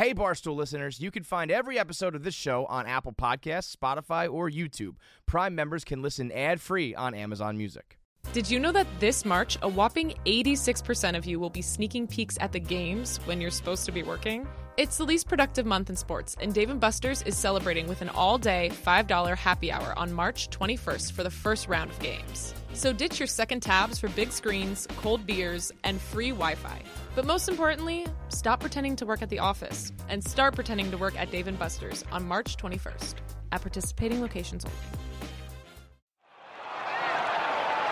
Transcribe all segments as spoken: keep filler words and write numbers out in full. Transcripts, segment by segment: Hey, Barstool listeners, you can find every episode of this show on Apple Podcasts, Spotify, or YouTube. Prime members can listen ad-free on Amazon Music. Did you know that this March, a whopping eighty-six percent of you will be sneaking peeks at the games when you're supposed to be working? It's the least productive month in sports, and Dave and Buster's is celebrating with an all-day five dollar happy hour on March twenty-first for the first round of games. So ditch your second tabs for big screens, cold beers, and free Wi-Fi. But most importantly, stop pretending to work at the office and start pretending to work at Dave and Buster's on March twenty-first at participating locations only.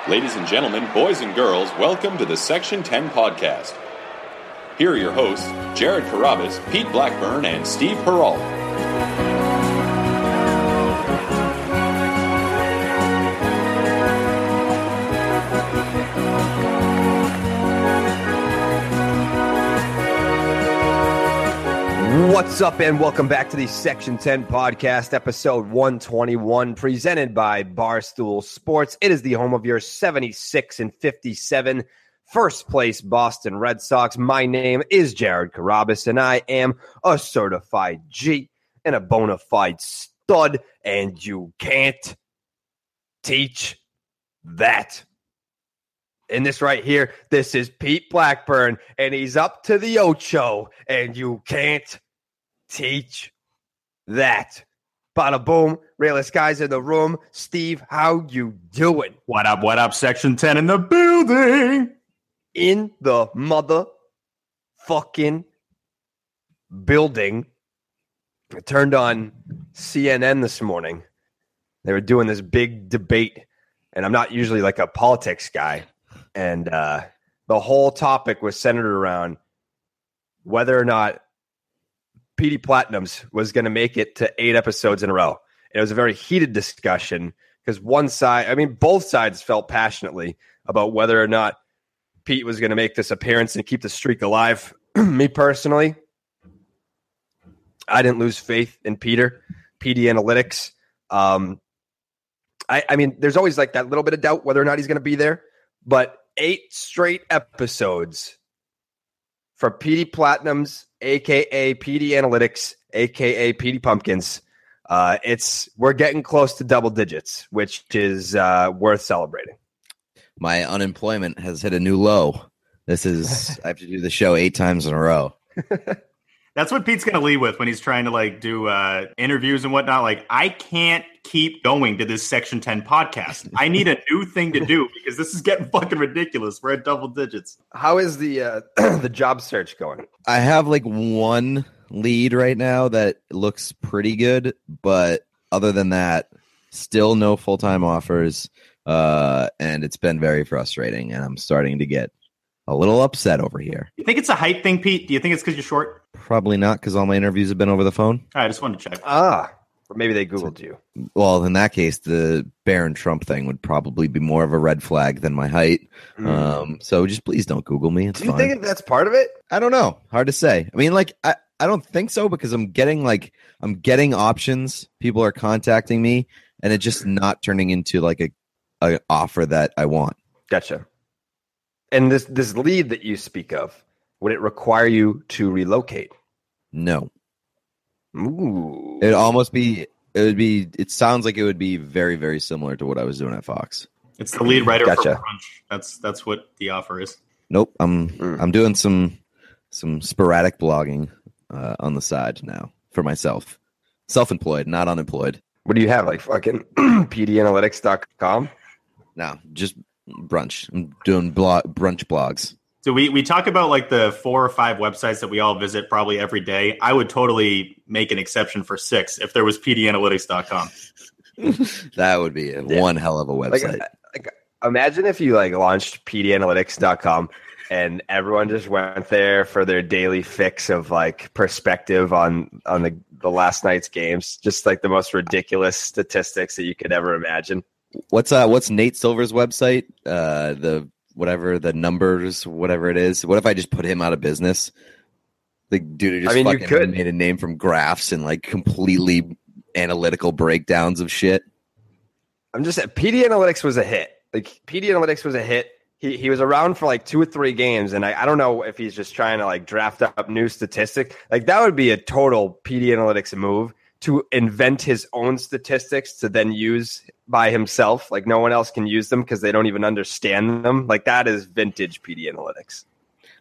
Ladies and gentlemen, boys and girls, welcome to the Section ten Podcast. Here are your hosts, Jared Carrabis, Pete Blackburn, and Steve Perrault. What's up, and welcome back to the Section ten Podcast, episode one twenty-one, presented by Barstool Sports. It is the home of your seventy-six and fifty-seven first-place Boston Red Sox. My name is Jared Carrabis, and I am a certified G and a bona fide stud, and you can't teach that. And this right here, this is Pete Blackburn, and he's up to the Ocho, and you can't teach that. Bada boom. Realest guys in the room. Steve, how you doing? What up, what up? Section ten in the building. In the mother fucking building. I turned on C N N this morning. They were doing this big debate, and I'm not usually like a politics guy. And uh, the whole topic was centered around whether or not P D Platinum's was going to make it to eight episodes in a row. And it was a very heated discussion because one side, I mean, both sides felt passionately about whether or not Pete was going to make this appearance and keep the streak alive. Me personally, I didn't lose faith in Peter, P D Analytics. Um, I, I mean, there's always like that little bit of doubt whether or not he's going to be there, but eight straight episodes for P D Platinum's, a k a. P D Analytics, a k a. P D Pumpkins. Uh, it's we're getting close to double digits, which is uh, worth celebrating. My unemployment has hit a new low. This is I have to do the show eight times in a row. That's what Pete's going to lead with when he's trying to like do uh, interviews and whatnot. Like, I can't keep going to this Section ten podcast. I need a new thing to do because this is getting fucking ridiculous. We're at double digits. How is the uh, the job search going? I have like one lead right now that looks pretty good, but other than that, still no full time offers, uh, and it's been very frustrating. And I'm starting to get a little upset over here. You think it's a hype thing, Pete? Do you think it's because you're short? Probably not, because all my interviews have been over the phone. I just wanted to check. Ah, or maybe they Googled so, you. Well, in that case, the Barron Trump thing would probably be more of a red flag than my height. Mm. Um, so just please don't Google me. It's Do you fine. Think that's part of it? I don't know. Hard to say. I mean, like, I, I don't think so, because I'm getting like I'm getting options. People are contacting me, and it's just not turning into like a, a offer that I want. Gotcha. And this, this lead that you speak of, would it require you to relocate? No. Ooh. It'd almost be, it would be, it sounds like it would be very, very similar to what I was doing at Fox. It's the lead writer gotcha. for Crunch. That's, that's what the offer is. Nope. I'm, mm. I'm doing some, some sporadic blogging uh, on the side now for myself. Self-employed, not unemployed. What do you have? Like fucking P D analytics dot com? No, just Brunch. I'm doing blog, brunch blogs. So we, we talk about like the four or five websites that we all visit probably every day. I would totally make an exception for six if there was P D analytics dot com. That would be a yeah. one hell of a website. Like, like, imagine if you like launched P D analytics dot com and everyone just went there for their daily fix of like perspective on, on the, the last night's games. Just like the most ridiculous statistics that you could ever imagine. What's uh what's Nate Silver's website? Uh the whatever the numbers, whatever it is. What if I just put him out of business? The dude who just I mean, fucking you could. made a name from graphs and like completely analytical breakdowns of shit. I'm just P D Analytics was a hit. Like P D Analytics was a hit. He he was around for like two or three games, and I, I don't know if he's just trying to like draft up new statistics. Like that would be a total P D Analytics move to invent his own statistics to then use by himself. Like no one else can use them because they don't even understand them. Like that is vintage P D Analytics.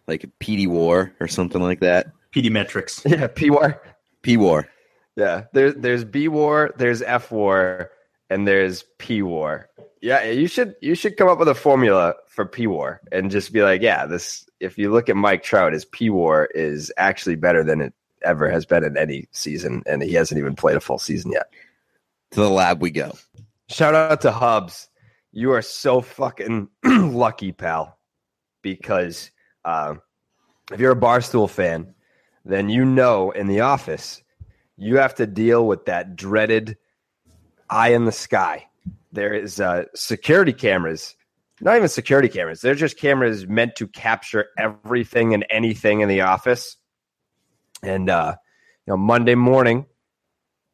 Like a P D War or something like that. P D Metrics. Yeah, P War. P War. Yeah, there's there's B War, there's F War, and there's P War. Yeah, you should you should come up with a formula for P WAR and just be like, yeah, this. If you look at Mike Trout, his P WAR is actually better than it ever has been in any season, and he hasn't even played a full season yet. To the lab we go. Shout out to Hubbs. You are so fucking lucky, pal, because uh, if you're a Barstool fan, then you know in the office you have to deal with that dreaded eye in the sky. There is uh, security cameras, not even security cameras. They're just cameras meant to capture everything and anything in the office. And uh, you know, Monday morning,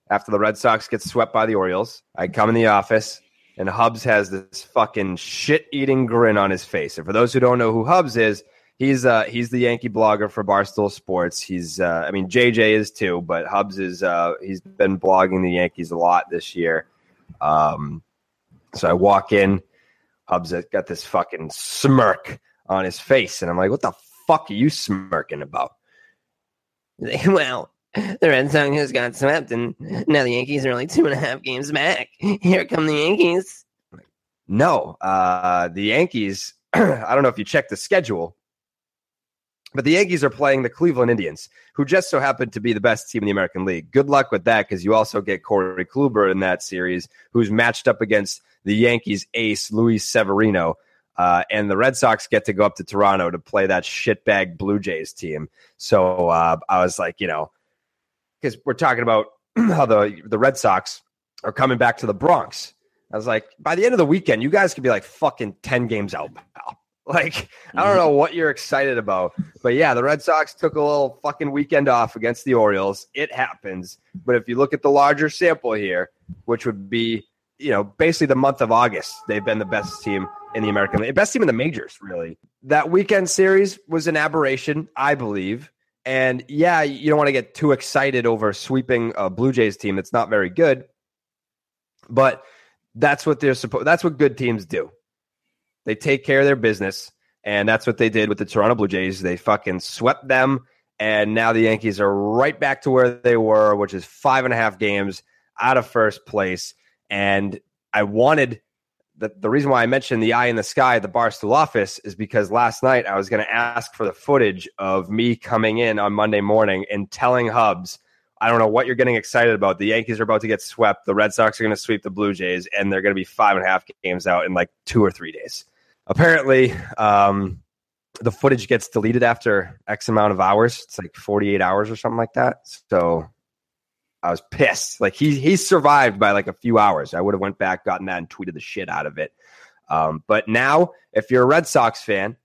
after the Red Sox get swept by the Orioles, I come in the office, and Hubbs has this fucking shit-eating grin on his face. And for those who don't know who Hubbs is, he's uh, he's the Yankee blogger for Barstool Sports. He's uh, I mean, J J is too, but Hubbs is uh, he's been blogging the Yankees a lot this year. Um, So I walk in, Hubbs got this fucking smirk on his face. And I'm like, what the fuck are you smirking about? Well, the Red Sox has got swept, and now the Yankees are only two and a half games back. Here come the Yankees. No, uh, the Yankees, I don't know if you checked the schedule, but the Yankees are playing the Cleveland Indians, who just so happen to be the best team in the American League. Good luck with that, because you also get Corey Kluber in that series, who's matched up against the Yankees ace, Luis Severino, uh, and the Red Sox get to go up to Toronto to play that shitbag Blue Jays team. So uh, I was like, you know, because we're talking about how the, the Red Sox are coming back to the Bronx. I was like, by the end of the weekend, you guys could be like fucking ten games out, pal. Like, I don't know what you're excited about. But, yeah, the Red Sox took a little fucking weekend off against the Orioles. It happens. But if you look at the larger sample here, which would be, you know, basically the month of August, they've been the best team in the American League, best team in the majors, really. That weekend series was an aberration, I believe. And, yeah, you don't want to get too excited over sweeping a Blue Jays team that's not very good. But that's what they're supposed. That's what good teams do. They take care of their business, and that's what they did with the Toronto Blue Jays. They fucking swept them, and now the Yankees are right back to where they were, which is five and a half games out of first place. And I wanted the, – the reason why I mentioned the eye in the sky at the Barstool office is because last night I was going to ask for the footage of me coming in on Monday morning and telling Hubbs, I don't know what you're getting excited about. The Yankees are about to get swept. The Red Sox are going to sweep the Blue Jays, and they're going to be five and a half games out in like two or three days. Apparently, um, the footage gets deleted after X amount of hours. It's like forty-eight hours or something like that. So I was pissed. Like he he survived by like a few hours. I would have went back, gotten that, and tweeted the shit out of it. Um, but now, if you're a Red Sox fan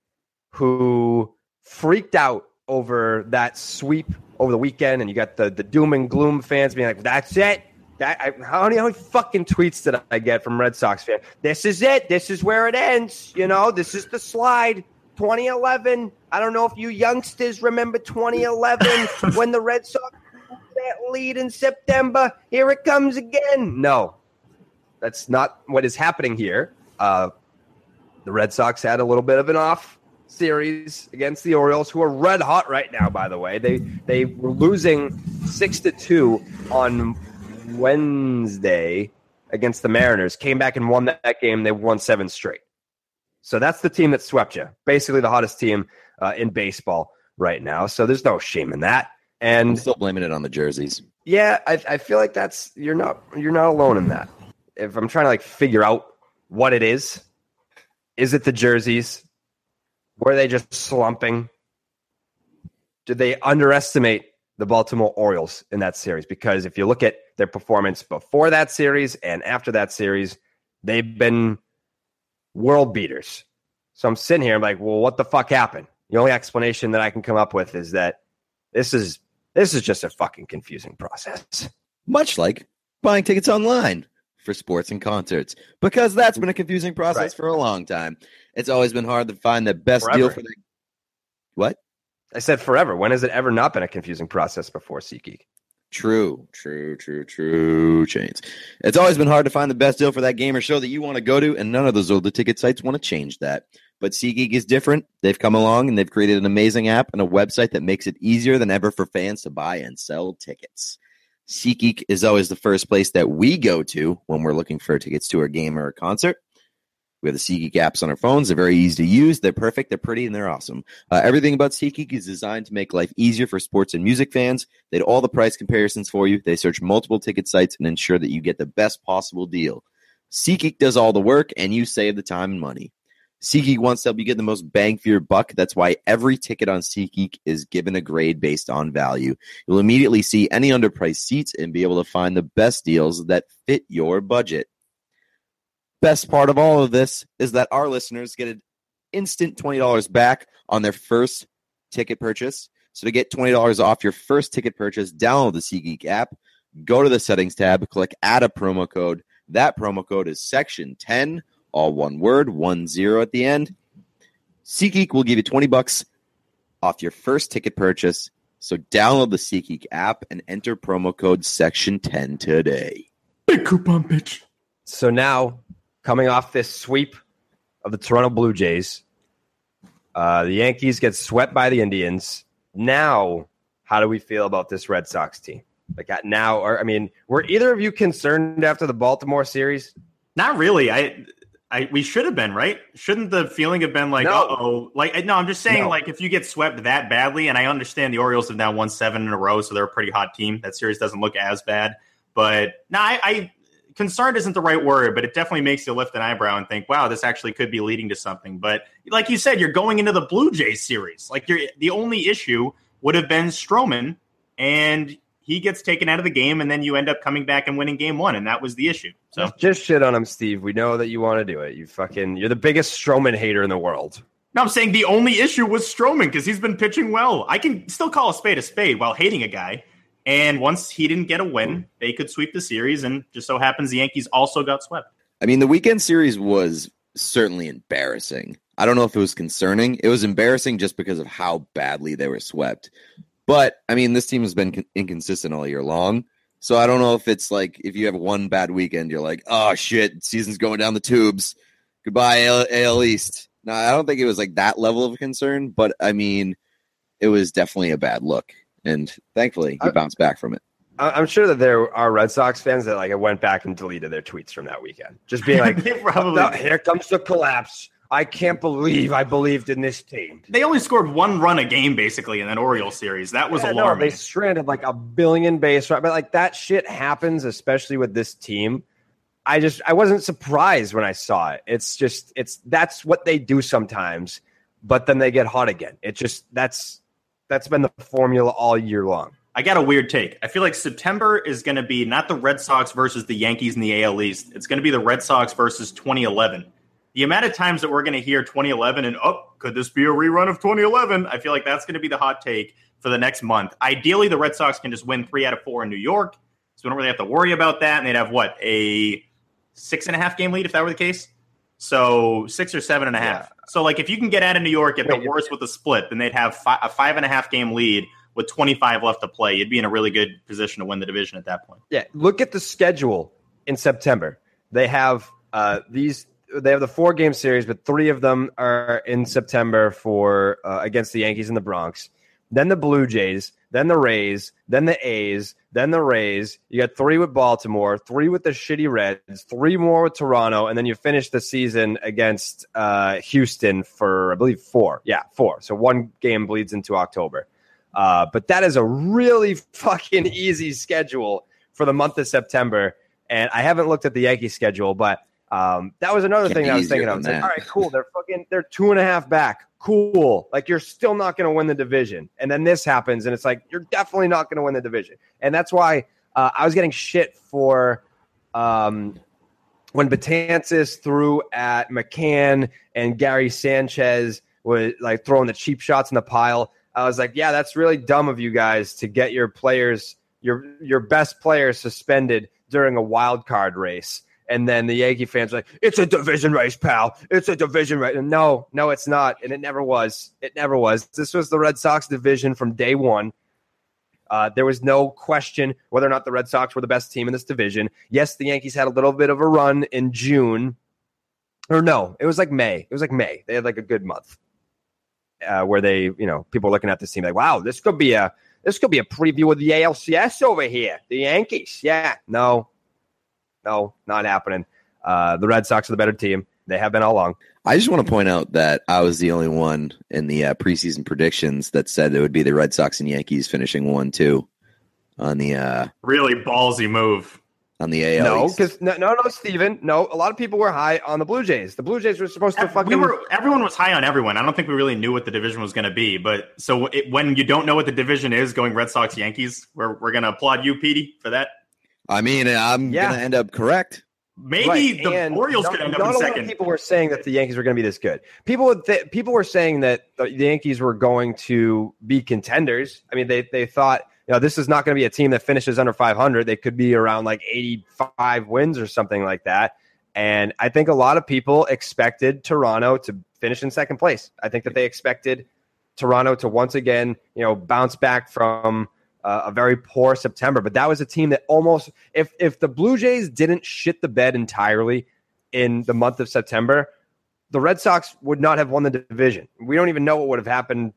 who freaked out over that sweep over the weekend, and you got the the doom and gloom fans being like, "That's it." That I, how, many, how many fucking tweets did I get from Red Sox fans? This is it. This is where it ends. You know, this is the slide. twenty eleven. I don't know if you youngsters remember twenty eleven when the Red Sox took that lead in September. Here it comes again. No, that's not what is happening here. Uh, the Red Sox had a little bit of an off series against the Orioles, who are red hot right now, by the way. They, they were losing six to two on Wednesday against the Mariners, came back and won that game. They won seven straight. So that's the team that swept you. Basically the hottest team uh, in baseball right now. So there's no shame in that. And I'm still blaming it on the jerseys. Yeah, I, I feel like that's you're not you're not alone in that. If I'm trying to like figure out what it is, is it the jerseys? Were they just slumping? Did they underestimate the Baltimore Orioles in that series? Because if you look at their performance before that series and after that series, they've been world beaters. So I'm sitting here, I'm like, well, what the fuck happened? The only explanation that I can come up with is that this is this is just a fucking confusing process. Much like buying tickets online for sports and concerts, because that's been a confusing process right. for a long time. It's always been hard to find the best forever. deal for the what? I said forever. When has it ever not been a confusing process before SeatGeek? True, true, true, true chains. It's always been hard to find the best deal for that game or show that you want to go to, and none of those older ticket sites want to change that. But SeatGeek is different. They've come along, and they've created an amazing app and a website that makes it easier than ever for fans to buy and sell tickets. SeatGeek is always the first place that we go to when we're looking for tickets to a game or a concert. We have the SeatGeek apps on our phones. They're very easy to use. They're perfect. They're pretty, and they're awesome. Uh, everything about SeatGeek is designed to make life easier for sports and music fans. They do all the price comparisons for you. They search multiple ticket sites and ensure that you get the best possible deal. SeatGeek does all the work, and you save the time and money. SeatGeek wants to help you get the most bang for your buck. That's why every ticket on SeatGeek is given a grade based on value. You'll immediately see any underpriced seats and be able to find the best deals that fit your budget. Best part of all of this is that our listeners get an instant twenty dollars back on their first ticket purchase. So to get twenty dollars off your first ticket purchase, download the SeatGeek app, go to the settings tab, click add a promo code. That promo code is section ten, all one word, one zero at the end. SeatGeek will give you twenty bucks off your first ticket purchase. So download the SeatGeek app and enter promo code section ten today. Big coupon, bitch. So now, coming off this sweep of the Toronto Blue Jays, uh, the Yankees get swept by the Indians. Now, how do we feel about this Red Sox team? Like now, or I mean, were either of you concerned after the Baltimore series? Not really. I, I we should have been, right? Shouldn't the feeling have been like, no. uh-oh? Like, no, I'm just saying, no. like if you get swept that badly, and I understand the Orioles have now won seven in a row, so they're a pretty hot team. That series doesn't look as bad, but no, I. I concerned isn't the right word, but it definitely makes you lift an eyebrow and think, wow, this actually could be leading to something. But like you said, you're going into the Blue Jays series. Like you're, the only issue would have been Strowman, and he gets taken out of the game, and then you end up coming back and winning game one, and that was the issue. So just shit on him, Steve. We know that you want to do it. You fucking, you're the biggest Strowman hater in the world. No, I'm saying the only issue was Strowman because he's been pitching well. I can still call a spade a spade while hating a guy. And once he didn't get a win, they could sweep the series, and just so happens the Yankees also got swept. I mean, the weekend series was certainly embarrassing. I don't know if it was concerning. It was embarrassing just because of how badly they were swept. But, I mean, this team has been con- inconsistent all year long, so I don't know if it's like if you have one bad weekend, you're like, oh, shit, season's going down the tubes. Goodbye, A L East. No, I don't think it was like that level of concern, but, I mean, it was definitely a bad look. And thankfully, he bounced back from it. I'm sure that there are Red Sox fans that like went back and deleted their tweets from that weekend. Just being like, probably, oh, here comes the collapse. I can't believe I believed in this team. They only scored one run a game, basically, in that Orioles series. That was yeah, alarming. No, they stranded like a billion base runs. But like that shit happens, especially with this team. I just I wasn't surprised when I saw it. It's just it's that's what they do sometimes. But then they get hot again. It just that's. That's been the formula all year long. I got a weird take. I feel like September is going to be not the Red Sox versus the Yankees in the A L East. It's going to be the Red Sox versus twenty eleven. The amount of times that we're going to hear twenty eleven and, oh, could this be a rerun of twenty eleven? I feel like that's going to be the hot take for the next month. Ideally, the Red Sox can just win three out of four in New York, so we don't really have to worry about that. And they'd have, what, a six-and-a-half game lead if that were the case? So six or seven and a half. Yeah. So like if you can get out of New York at the worst with a split, then they'd have fi- a five and a half game lead with twenty-five left to play. You'd be in a really good position to win the division at that point. Yeah. Look at the schedule in September. They have uh, these. They have the four game series, but three of them are in September for uh, against the Yankees in the Bronx. Then the Blue Jays, then the Rays, then the A's, then the Rays. You got three with Baltimore, three with the shitty Reds, three more with Toronto, and then you finish the season against uh, Houston for, I believe, four. Yeah, four. So one game bleeds into October. Uh, but that is a really fucking easy schedule for the month of September. And I haven't looked at the Yankee schedule, but um, that was another Can't thing that I was thinking of. It's like, all right, cool. They're fucking they're two and a half back. Cool. Like you're still not going to win the division. And then this happens and it's like, you're definitely not going to win the division. And that's why uh, I was getting shit for um, when Betances threw at McCann and Gary Sanchez was like throwing the cheap shots in the pile. I was like, yeah, that's really dumb of you guys to get your players, your, your best players suspended during a wild card race. And then the Yankee fans are like, it's a division race, pal. It's a division race. And no, no, it's not. And it never was. It never was. This was the Red Sox division from day one. Uh, there was no question whether or not the Red Sox were the best team in this division. Yes, the Yankees had a little bit of a run in June. Or no, it was like May. It was like May. They had like a good month uh, where they, you know, people looking at this team like, wow, this could be a this could be a preview of the A L C S over here. The Yankees. Yeah. No. No, not happening. Uh, the Red Sox are the better team. They have been all along. I just want to point out that I was the only one in the uh, preseason predictions that said it would be the Red Sox and Yankees finishing one two on the uh, really ballsy move on the A L. No, because no, no, no, Steven. No, a lot of people were high on the Blue Jays. The Blue Jays were supposed to fucking. We were. Everyone was high on everyone. I don't think we really knew what the division was going to be. But so it, when you don't know what the division is, going Red Sox Yankees, we're we're going to applaud you, Petey, for that. I mean, I'm yeah. going to end up correct. Maybe right. the and Orioles could end up in second. People were saying that the Yankees were going to be this good. People th- people were saying that the Yankees were going to be contenders. I mean, they they thought, you know, this is not going to be a team that finishes under five hundred. They could be around like eighty-five wins or something like that. And I think a lot of people expected Toronto to finish in second place. I think that they expected Toronto to once again, you know, bounce back from Uh, a very poor September, but that was a team that almost, if if the Blue Jays didn't shit the bed entirely in the month of September, the Red Sox would not have won the division. We don't even know what would have happened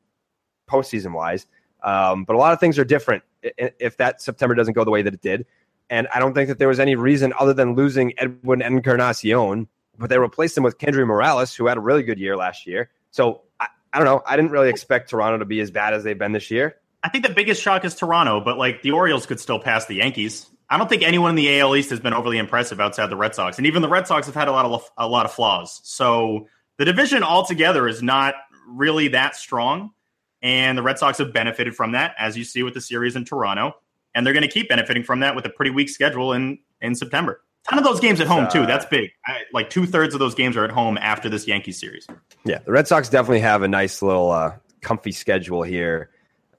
postseason wise. Um, but a lot of things are different if, if that September doesn't go the way that it did. And I don't think that there was any reason other than losing Edwin Encarnacion, but they replaced him with Kendry Morales, who had a really good year last year. So I, I don't know. I didn't really expect Toronto to be as bad as they've been this year. I think the biggest shock is Toronto, but like the Orioles could still pass the Yankees. I don't think anyone in the A L East has been overly impressive outside the Red Sox, and even the Red Sox have had a lot of a lot of flaws. So the division altogether is not really that strong, and the Red Sox have benefited from that, as you see with the series in Toronto, and they're going to keep benefiting from that with a pretty weak schedule in in September. Ton of those games at home, too. That's big. I, like two-thirds of those games are at home after this Yankees series. Yeah, the Red Sox definitely have a nice little uh, comfy schedule here.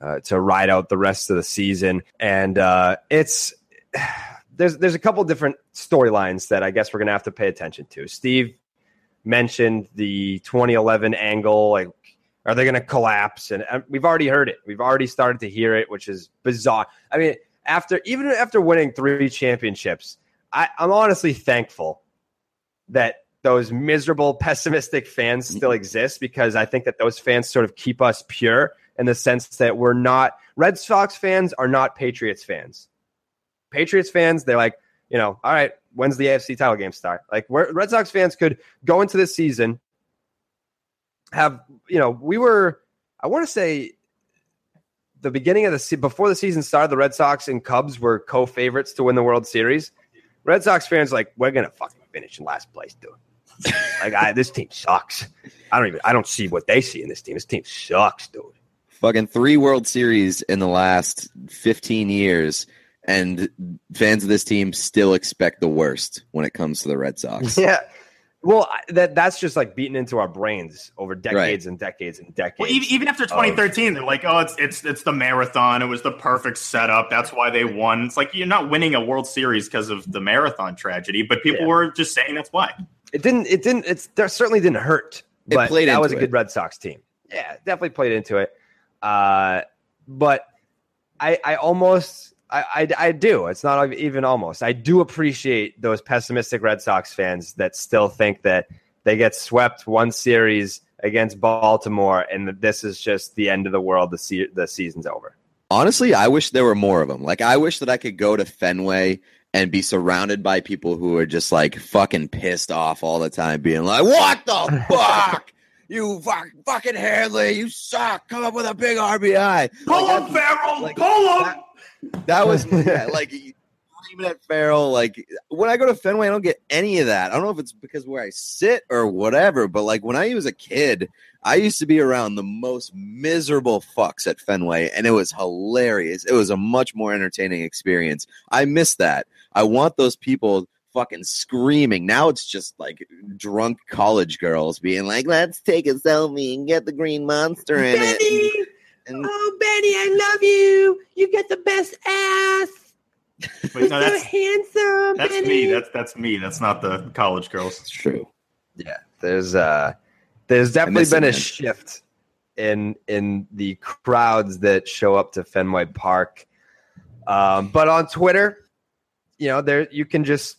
Uh, to ride out the rest of the season. And uh, it's there's there's a couple different storylines that I guess we're going to have to pay attention to. Steve mentioned the twenty eleven angle. Like, are they going to collapse? And uh, we've already heard it. We've already started to hear it, which is bizarre. I mean, after even after winning three championships, I, I'm honestly thankful that those miserable, pessimistic fans still exist, because I think that those fans sort of keep us pure. In the sense that we're not Red Sox fans are not Patriots fans. Patriots fans, they're like, you know, all right, when's the A F C title game start? Like, we're, Red Sox fans could go into this season, have, you know, we were, I want to say the beginning of the season, before the season started, the Red Sox and Cubs were co-favorites to win the World Series. Red Sox fans are like, we're going to fucking finish in last place, dude. Like, I, this team sucks. I don't even, I don't see what they see in this team. This team sucks, dude. Fucking three World Series in the last fifteen years, and fans of this team still expect the worst when it comes to the Red Sox. Yeah. Well, that that's just like beaten into our brains over decades right. and decades and decades. Well, even after twenty thirteen, of, they're like, oh, it's it's it's the marathon. It was the perfect setup. That's why they won. It's like, you're not winning a World Series because of the marathon tragedy, but people yeah. were just saying that's why. It didn't it didn't it's it certainly didn't hurt, but it played that into was a good it. Red Sox team. Yeah, definitely played into it. Uh, but I, I almost, I, I, I do, it's not even almost, I do appreciate those pessimistic Red Sox fans that still think that they get swept one series against Baltimore and that this is just the end of the world. The se- the season's over. Honestly, I wish there were more of them. Like, I wish that I could go to Fenway and be surrounded by people who are just like fucking pissed off all the time, being like, what the fuck? You fuck, fucking Hanley, you suck. Come up with a big R B I. Pull like, him, Farrell. Like, pull him. That, that was yeah, like, even at Farrell, like, when I go to Fenway, I don't get any of that. I don't know if it's because where I sit or whatever, but like, when I was a kid, I used to be around the most miserable fucks at Fenway, and it was hilarious. It was a much more entertaining experience. I miss that. I want those people fucking screaming. Now it's just like drunk college girls being like, let's take a selfie and get the green monster in Benny! It. And, and, oh, Benny, I love you. You got the best ass. Wait, no, that's so handsome. That's Benny. me. That's that's me. That's not the college girls. It's true. Yeah, there's uh, there's definitely been a him. shift in in the crowds that show up to Fenway Park. Um, but on Twitter, you know, there you can just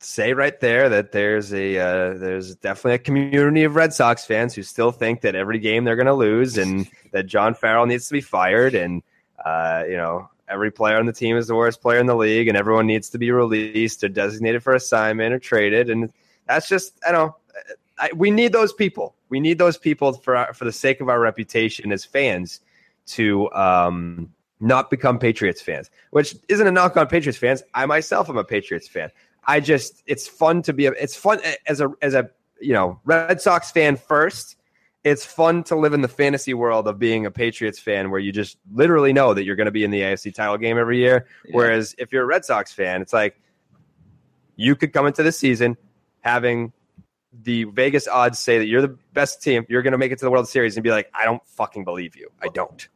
say right there that there's a uh, there's definitely a community of Red Sox fans who still think that every game they're going to lose and that John Farrell needs to be fired and uh, you know, every player on the team is the worst player in the league and everyone needs to be released or designated for assignment or traded. And that's just, I don't know, I, we need those people. We need those people for our, for the sake of our reputation as fans to um, not become Patriots fans, which isn't a knock on Patriots fans. I myself am a Patriots fan. I just, it's fun to be, a, it's fun as a, as a, you know, Red Sox fan first. It's fun to live in the fantasy world of being a Patriots fan where you just literally know that you're going to be in the A F C title game every year. Yeah. Whereas if you're a Red Sox fan, it's like you could come into the season having the Vegas odds say that you're the best team. You're going to make it to the World Series and be like, I don't fucking believe you. I don't.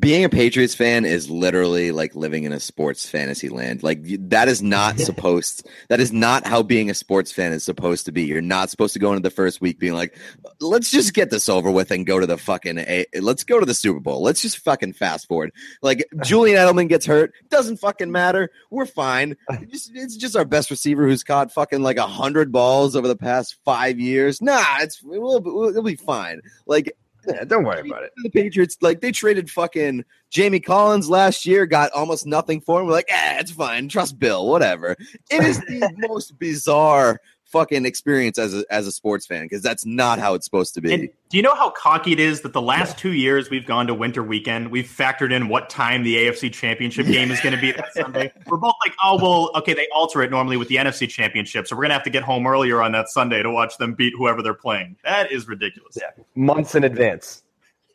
Being a Patriots fan is literally like living in a sports fantasy land. Like that is not supposed that is not how being a sports fan is supposed to be. You're not supposed to go into the first week being like, let's just get this over with and go to the fucking a- let's go to the Super Bowl. Let's just fucking fast forward. Like Julian Edelman gets hurt. Doesn't fucking matter. We're fine. It's, it's just our best receiver who's caught fucking like a hundred balls over the past five years. Nah, it's we'll, we'll, it'll be fine. Like, yeah, don't worry about it. The Patriots, like, they traded fucking Jamie Collins last year, got almost nothing for him. We're like, eh, it's fine. Trust Bill, whatever. It is the most bizarre fucking experience as a, as a sports fan because that's not how it's supposed to be. And do you know how cocky it is that the last two years we've gone to winter weekend, we've factored in what time the A F C Championship game is going to be that Sunday? We're both like, oh, well, okay, they alter it normally with the N F C Championship, so we're going to have to get home earlier on that Sunday to watch them beat whoever they're playing. That is ridiculous. Yeah, months in advance.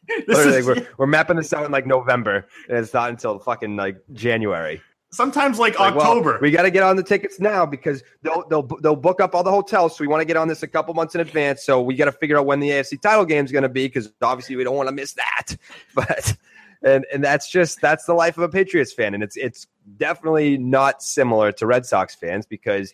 Is, we're, we're mapping this out in, like, November, and it's not until fucking, like, January. Sometimes like, like October. Well, we got to get on the tickets now because they'll they'll they'll book up all the hotels. So we want to get on this a couple months in advance. So we got to figure out when the A F C title game is going to be because obviously we don't want to miss that. But and and that's just that's the life of a Patriots fan, and it's it's definitely not similar to Red Sox fans because,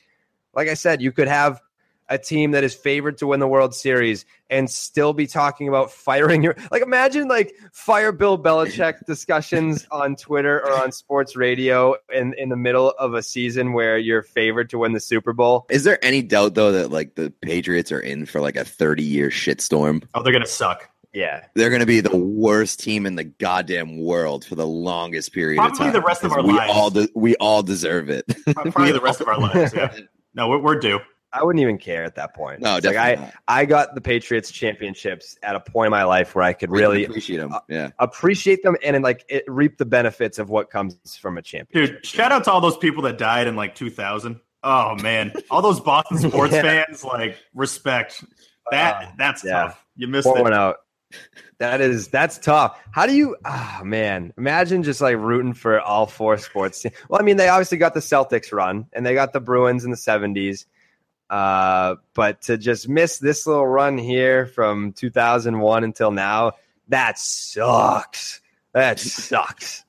like I said, you could have a team that is favored to win the World Series and still be talking about firing your, like, imagine like fire Bill Belichick discussions on Twitter or on sports radio in, in the middle of a season where you're favored to win the Super Bowl. Is there any doubt though that like the Patriots are in for like a thirty year shitstorm? Oh, they're going to suck. Yeah. They're going to be the worst team in the goddamn world for the longest period Probably of time. Probably the rest of our we lives. All de- we all deserve it. Probably the rest of our lives. Yeah. No, we're, we're due. I wouldn't even care at that point. No, definitely like I, not. I got the Patriots championships at a point in my life where I could really, really appreciate them, yeah, appreciate them, and, and like it, reap the benefits of what comes from a championship. Dude, shout out to all those people that died in like two thousand. Oh man, all those Boston sports yeah. fans, like respect. That uh, that's yeah. tough. You missed Pour it. One out. That is that's tough. How do you? Ah, oh, man, imagine just like rooting for all four sports teams. Well, I mean, they obviously got the Celtics run, and they got the Bruins in the seventies. Uh, but to just miss this little run here from two thousand one until now, that sucks. That sucks.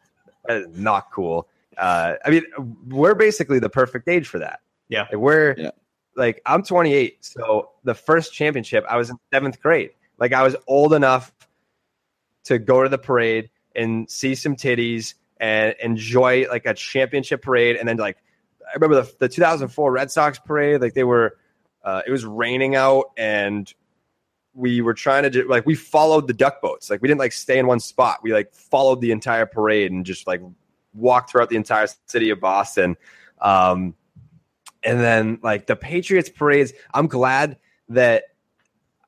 That is not cool. Uh, I mean, we're basically the perfect age for that. Yeah. Like we're yeah. like, I'm twenty-eight. So the first championship, I was in seventh grade. Like I was old enough to go to the parade and see some titties and enjoy like a championship parade. And then like, I remember the, the two thousand four Red Sox parade, like they were, uh, it was raining out and we were trying to do, like, we followed the duck boats. Like we didn't like stay in one spot. We like followed the entire parade and just like walked throughout the entire city of Boston. Um, and then like the Patriots parades, I'm glad that,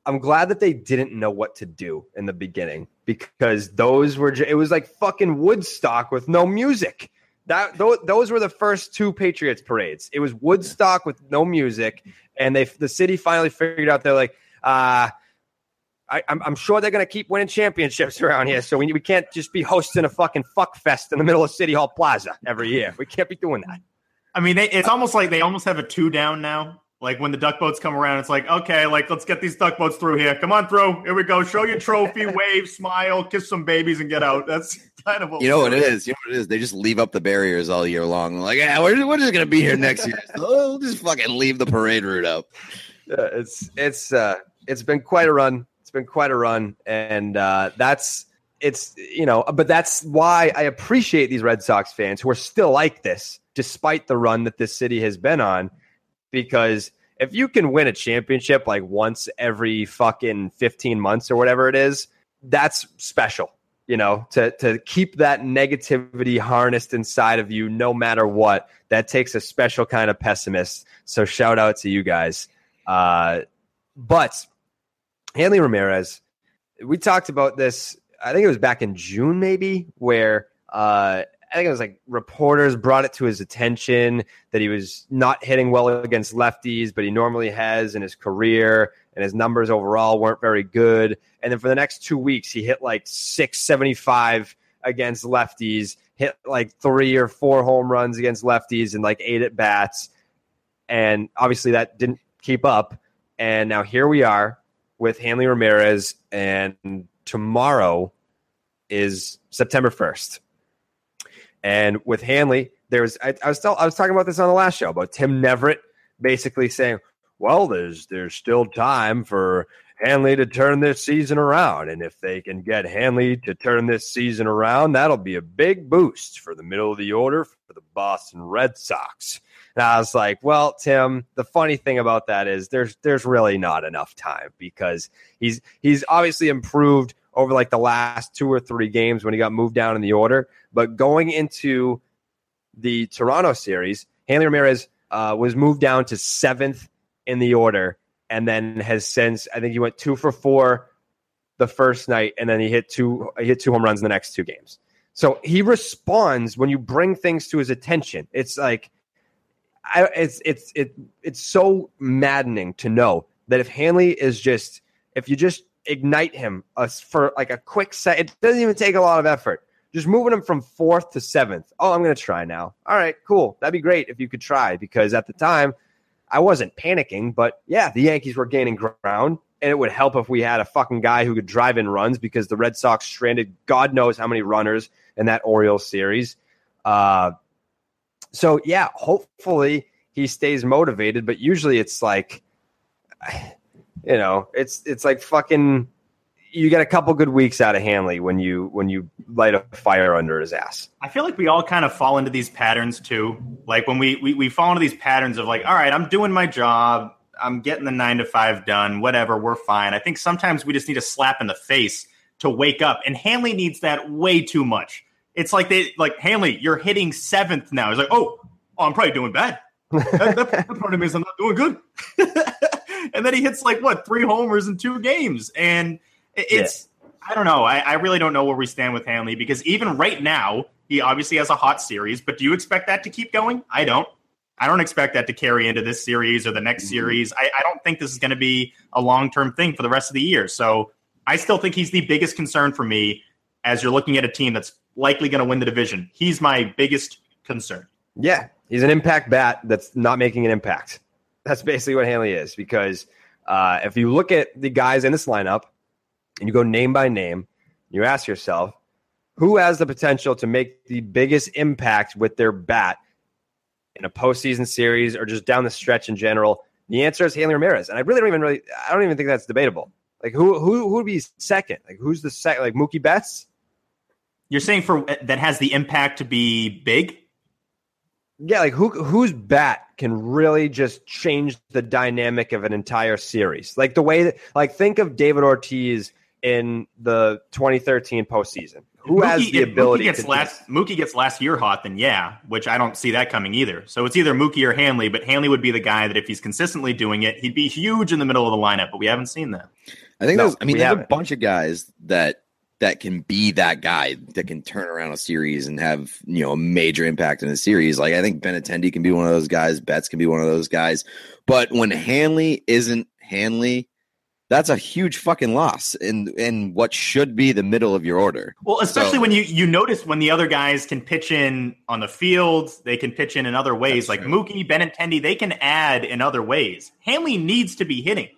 I'm glad that they didn't know what to do in the beginning because those were, it was like fucking Woodstock with no music. That those, those were the first two Patriots parades. It was Woodstock with no music, and they the city finally figured out they're like, uh, I, I'm, I'm sure they're going to keep winning championships around here, so we, we can't just be hosting a fucking fuck fest in the middle of City Hall Plaza every year. We can't be doing that. I mean, they, it's almost like they almost have a two down now Like when the duck boats come around, it's like, okay, like let's get these duck boats through here. Come on through. Here we go. Show your trophy, wave, smile, kiss some babies, and get out. That's kind of what you know what it is. You know what it is. They just leave up the barriers all year long. Like, yeah, we're, we're just gonna be here next year. So we'll just fucking leave the parade route out. Uh, it's it's uh, it's been quite a run. It's been quite a run, and uh, that's it's you know, but that's why I appreciate these Red Sox fans who are still like this despite the run that this city has been on. Because if you can win a championship like once every fucking fifteen months or whatever it is, that's special, you know, to to keep that negativity harnessed inside of you no matter what. That takes a special kind of pessimist. So shout out to you guys. Uh, but Hanley Ramirez, we talked about this, I think it was back in June maybe, where uh, – I think it was like reporters brought it to his attention that he was not hitting well against lefties, but he normally has in his career, and his numbers overall weren't very good. And then for the next two weeks, he hit like six seventy-five against lefties, hit like three or four home runs against lefties and like eight at bats. And obviously that didn't keep up. And now here we are with Hanley Ramirez, and tomorrow is September first. And with Hanley, there's I, I was still, I was talking about this on the last show about Tim Neverett basically saying, well, there's there's still time for Hanley to turn this season around. And if they can get Hanley to turn this season around, that'll be a big boost for the middle of the order for the Boston Red Sox. And I was like, well, Tim, the funny thing about that is there's there's really not enough time, because he's he's obviously improved over like the last two or three games when he got moved down in the order. But going into the Toronto series, Hanley Ramirez uh, was moved down to seventh in the order, and then has since, I think he went two for four the first night, and then he hit two, he hit two home runs in the next two games. So he responds when you bring things to his attention. It's like, I, it's, it's, it, it's so maddening to know that if Hanley is just, if you just, ignite him uh, for like a quick set. It doesn't even take a lot of effort. Just moving him from fourth to seventh. Oh, I'm going to try now. All right, cool. That'd be great if you could try, because at the time I wasn't panicking, but yeah, the Yankees were gaining ground, and it would help if we had a fucking guy who could drive in runs, because the Red Sox stranded God knows how many runners in that Orioles series. Uh, so yeah, hopefully he stays motivated, but usually it's like, you know, it's it's like fucking, you get a couple good weeks out of Hanley when you when you light a fire under his ass. I feel like we all kind of fall into these patterns too. Like when we we, we fall into these patterns of like, all right, I'm doing my job, I'm getting the nine to five done, whatever, we're fine. I think sometimes we just need a slap in the face to wake up, and Hanley needs that way too much. It's like they like Hanley, you're hitting seventh now. He's like, oh, oh I'm probably doing bad. That, that, that part of me is I'm not doing good. And then he hits like what three homers in two games, and it's yeah. I don't know. I, I really don't know where we stand with Hanley, because even right now he obviously has a hot series. But do you expect that to keep going? I don't. I don't expect that to carry into this series or the next mm-hmm. series. I, I don't think this is going to be a long term thing for the rest of the year. So I still think he's the biggest concern for me as you're looking at a team that's likely going to win the division. He's my biggest concern. Yeah, he's an impact bat that's not making an impact. That's basically what Hanley is, because uh, if you look at the guys in this lineup and you go name by name, you ask yourself, who has the potential to make the biggest impact with their bat in a postseason series or just down the stretch in general? The answer is Hanley Ramirez. And I really don't even really, I don't even think that's debatable. Like who, who, who would be second? Like who's the second? Like Mookie Betts? You're saying for that has the impact to be big? Yeah, like who whose bat can really just change the dynamic of an entire series? Like the way that, like think of David Ortiz in the twenty thirteen postseason. Who Mookie, has the ability Mookie gets to last do? Mookie gets last year hot, then yeah, which I don't see that coming either. So it's either Mookie or Hanley, but Hanley would be the guy that if he's consistently doing it, he'd be huge in the middle of the lineup, but we haven't seen that. I think no, there's I mean there's haven't. a bunch of guys that that can be that guy that can turn around a series and have, you know, a major impact in a series. Like I think Benintendi can be one of those guys. Betts can be one of those guys. But when Hanley isn't Hanley, that's a huge fucking loss in in what should be the middle of your order. Well, especially so, when you, you notice when the other guys can pitch in on the field, they can pitch in in other ways. Like true. Mookie, Benintendi, they can add in other ways. Hanley needs to be hitting.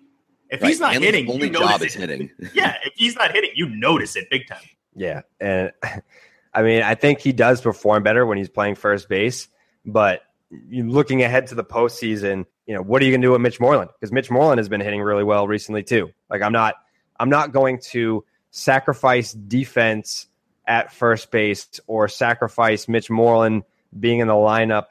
If right. he's not Hanley's hitting, only you job notice is it. hitting. Yeah, if he's not hitting, you notice it big time. Yeah, and I mean, I think he does perform better when he's playing first base, but you're looking ahead to the postseason, you know, what are you going to do with Mitch Moreland? Because Mitch Moreland has been hitting really well recently too. Like, I'm not, I'm not going to sacrifice defense at first base or sacrifice Mitch Moreland being in the lineup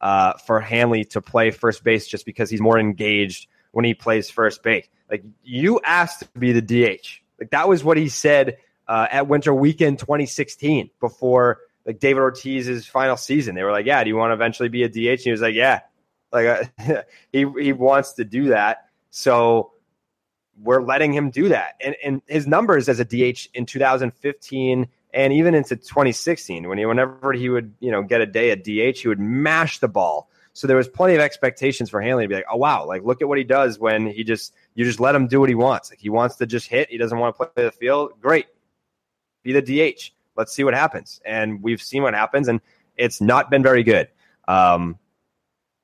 uh, for Hanley to play first base just because he's more engaged when he plays first base. Like, you asked to be the D H. Like, that was what he said uh, at Winter Weekend twenty sixteen before. Like, David Ortiz's final season, they were like, yeah, do you want to eventually be a D H? And he was like, yeah, like uh, he he wants to do that. So we're letting him do that. And and his numbers as a D H in two thousand fifteen and even into twenty sixteen, when he, whenever he would, you know, get a day at D H, he would mash the ball. So there was plenty of expectations for Hanley to be like, oh, wow, like, look at what he does when he just, you just let him do what he wants. Like, he wants to just hit. He doesn't want to play the field. Great. Be the D H. Let's see what happens. And we've seen what happens, and it's not been very good. Um,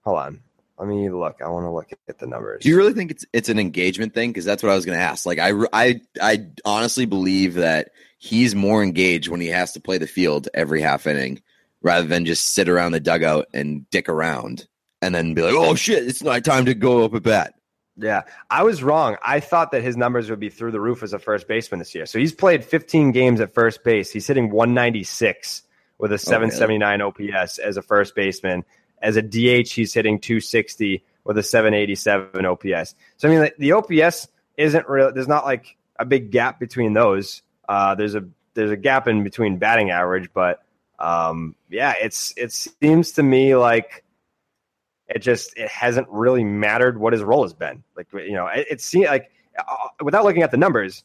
hold on. Let me look. I want to look at the numbers. Do you really think it's it's an engagement thing? Because that's what I was going to ask. Like, I, I, I honestly believe that he's more engaged when he has to play the field every half inning rather than just sit around the dugout and dick around and then be like, oh, shit, it's not time to go up at bat. Yeah, I was wrong. I thought that his numbers would be through the roof as a first baseman this year. So he's played fifteen games at first base. He's hitting one ninety-six with a seven seventy-nine O P S as a first baseman. As a D H, he's hitting two sixty with a seven eighty-seven O P S. So, I mean, the O P S isn't real. There's not like a big gap between those. Uh, there's a there's a gap in between batting average. But, um, yeah, it's it seems to me like it just it hasn't really mattered what his role has been. Like, you know, it, it seems like uh, without looking at the numbers,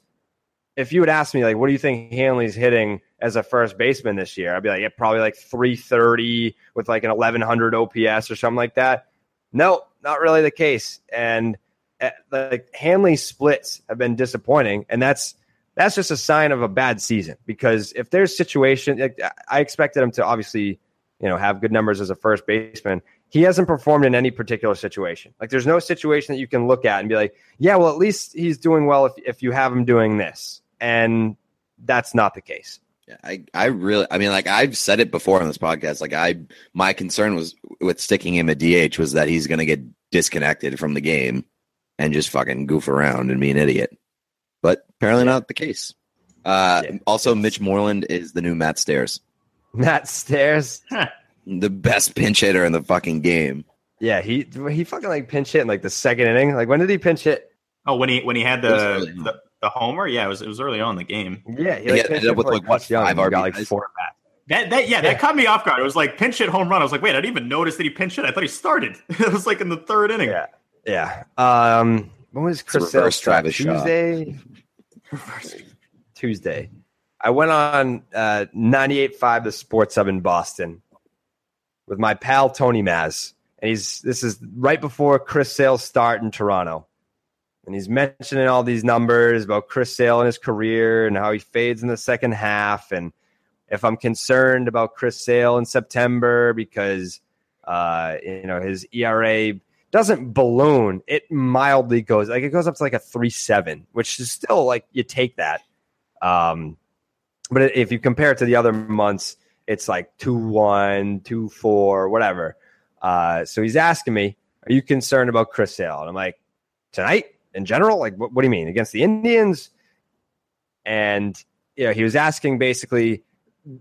if you would ask me, like, what do you think Hanley's hitting as a first baseman this year? I'd be like, yeah, probably like three thirty with like an eleven hundred O P S or something like that. No, not really the case. And uh, like Hanley's splits have been disappointing, and that's that's just a sign of a bad season. Because if there's situation, like, I expected him to obviously, you know, have good numbers as a first baseman. He hasn't performed in any particular situation. Like, there's no situation that you can look at and be like, yeah, well, at least he's doing well if, if you have him doing this. And that's not the case. Yeah, I, I really, I mean, like, I've said it before on this podcast. Like, I, my concern was with sticking him at D H was that he's going to get disconnected from the game and just fucking goof around and be an idiot. But apparently not the case. Uh, yeah. Also, Mitch Moreland is the new Matt Stairs. Matt Stairs? Huh. The best pinch hitter in the fucking game. Yeah, he he fucking like pinch hit in like the second inning. Like, when did he pinch hit? Oh, when he when he had the the, the homer. Yeah, it was it was early on in the game. Yeah, he, like, he ended up with like what five R B Is. Got like four back. That that yeah, yeah, that caught me off guard. It was like pinch hit home run. I was like, wait, I didn't even notice that he pinch hit. I thought he started. It was like in the third inning. Yeah, yeah. Um, when was Chris Sale? Travis Tuesday. Tuesday. I went on uh, ninety-eight point five the Sports Hub in Boston with my pal Tony Maz, and he's this is right before Chris Sale's start in Toronto, and he's mentioning all these numbers about Chris Sale and his career and how he fades in the second half, and if I'm concerned about Chris Sale in September because uh, you know his E R A doesn't balloon, it mildly goes like it goes up to like a three point seven, which is still like you take that, um, but if you compare it to the other months, it's like two one, two four, whatever. Uh, so he's asking me, are you concerned about Chris Sale? And I'm like, tonight in general? Like, what, what do you mean? Against the Indians? And, you know, he was asking basically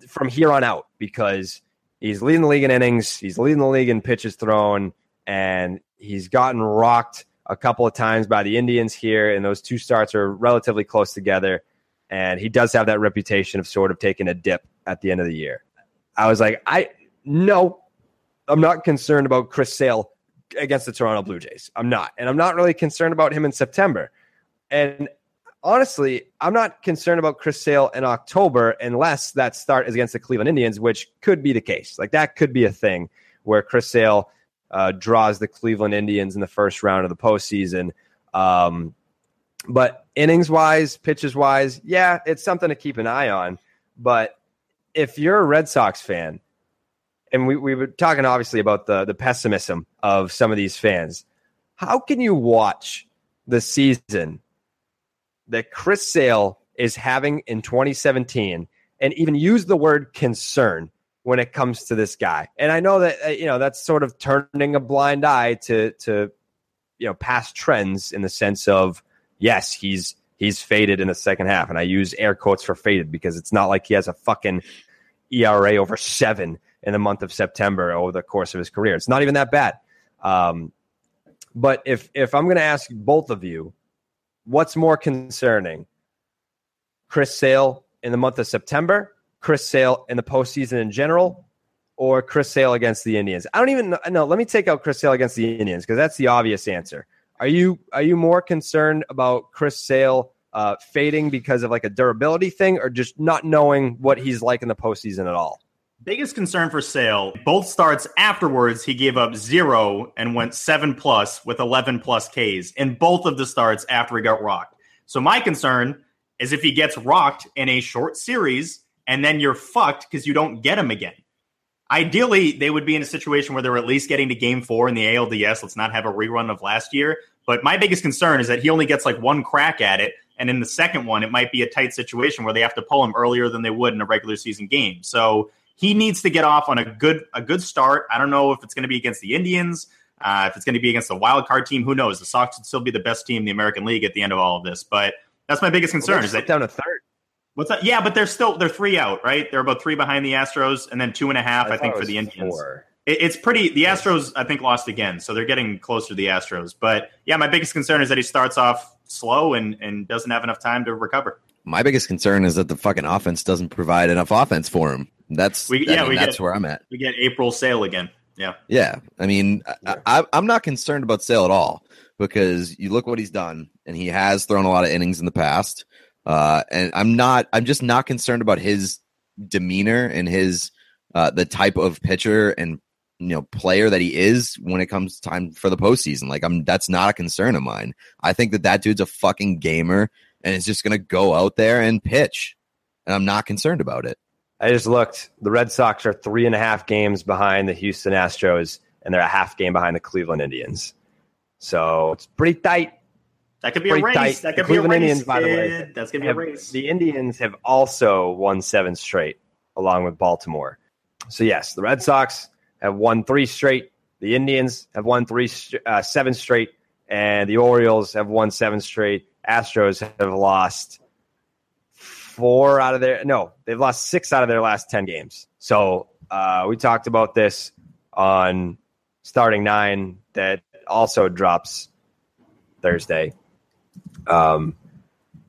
from here on out because he's leading the league in innings. He's leading the league in pitches thrown. And he's gotten rocked a couple of times by the Indians here. And those two starts are relatively close together. And he does have that reputation of sort of taking a dip at the end of the year. I was like, I no, I'm not concerned about Chris Sale against the Toronto Blue Jays. I'm not. And I'm not really concerned about him in September. And honestly, I'm not concerned about Chris Sale in October unless that start is against the Cleveland Indians, which could be the case. Like, that could be a thing where Chris Sale uh, draws the Cleveland Indians in the first round of the postseason. Um, But innings-wise, pitches-wise, yeah, it's something to keep an eye on. But if you're a Red Sox fan, and we, we were talking obviously about the, the pessimism of some of these fans, how can you watch the season that Chris Sale is having in twenty seventeen and even use the word concern when it comes to this guy? And I know that, you know, that's sort of turning a blind eye to, to, you know, past trends in the sense of, yes, he's he's faded in the second half. And I use air quotes for faded because it's not like he has a fucking E R A over seven in the month of September over the course of his career. It's not even that bad. Um, but if if I'm going to ask both of you, what's more concerning? Chris Sale in the month of September, Chris Sale in the postseason in general, or Chris Sale against the Indians? I don't even know. No, let me take out Chris Sale against the Indians because that's the obvious answer. Are you are you more concerned about Chris Sale uh, fading because of like a durability thing or just not knowing what he's like in the postseason at all? Biggest concern for Sale, both starts afterwards, he gave up zero and went seven plus with eleven plus Ks in both of the starts after he got rocked. So my concern is if he gets rocked in a short series and then you're fucked because you don't get him again. Ideally, they would be in a situation where they're at least getting to game four in the A L D S. Let's not have a rerun of last year. But my biggest concern is that he only gets like one crack at it. And in the second one, it might be a tight situation where they have to pull him earlier than they would in a regular season game. So he needs to get off on a good a good start. I don't know if it's going to be against the Indians, uh, if it's going to be against the wild card team. Who knows? The Sox would still be the best team in the American League at the end of all of this. But that's my biggest concern. Well, is that down to third? What's that? Yeah, but they're still they're three out, right? They're about three behind the Astros, and then two and a half, I, I think, for the Indians. It, it's pretty. The Astros, I think, lost again, so they're getting closer to the Astros. But yeah, my biggest concern is that he starts off slow and and doesn't have enough time to recover. My biggest concern is that the fucking offense doesn't provide enough offense for him. That's we, yeah, I mean, we that's get, where I'm at. We get April Sale again. Yeah. Yeah. I mean, I, I, I'm not concerned about Sale at all because you look what he's done and he has thrown a lot of innings in the past. Uh, and I'm not, I'm just not concerned about his demeanor and his, uh, the type of pitcher and, you know, player that he is when it comes time for the postseason. Like I'm, that's not a concern of mine. I think that that dude's a fucking gamer and is just going to go out there and pitch. And I'm not concerned about it. I just looked. The Red Sox are three and a half games behind the Houston Astros, and they're a half game behind the Cleveland Indians. So it's pretty tight. That could be pretty a race. Tight. That could the be Cleveland a race. Indians, by the way, that's gonna be have, a race. The Indians have also won seven straight, along with Baltimore. So yes, the Red Sox have won three straight. The Indians have won three, uh, seven straight, and the Orioles have won seven straight. Astros have lost. Four out of their no, they've lost six out of their last ten games. So uh, we talked about this on Starting Nine that also drops Thursday. Um,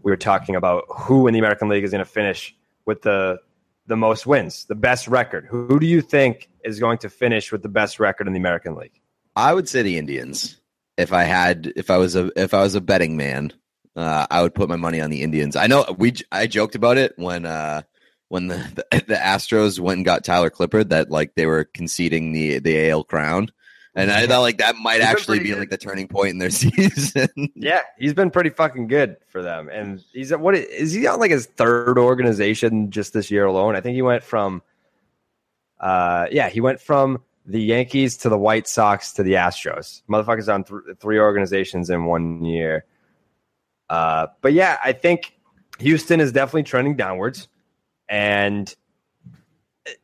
we were talking about who in the American League is going to finish with the the most wins, the best record. Who, who do you think is going to finish with the best record in the American League? I would say the Indians. If I had, if I was a, if I was a betting man. Uh, I would put my money on the Indians. I know we. I joked about it when uh, when the, the the Astros went and got Tyler Clippard that like they were conceding the the A L crown, and I thought like that might he's actually be good. Like the turning point in their season. Yeah, he's been pretty fucking good for them, and he's at what is he on like his third organization just this year alone? I think he went from, uh, yeah, he went from the Yankees to the White Sox to the Astros. Motherfuckers on th- three organizations in one year. Uh, but yeah, I think Houston is definitely trending downwards, and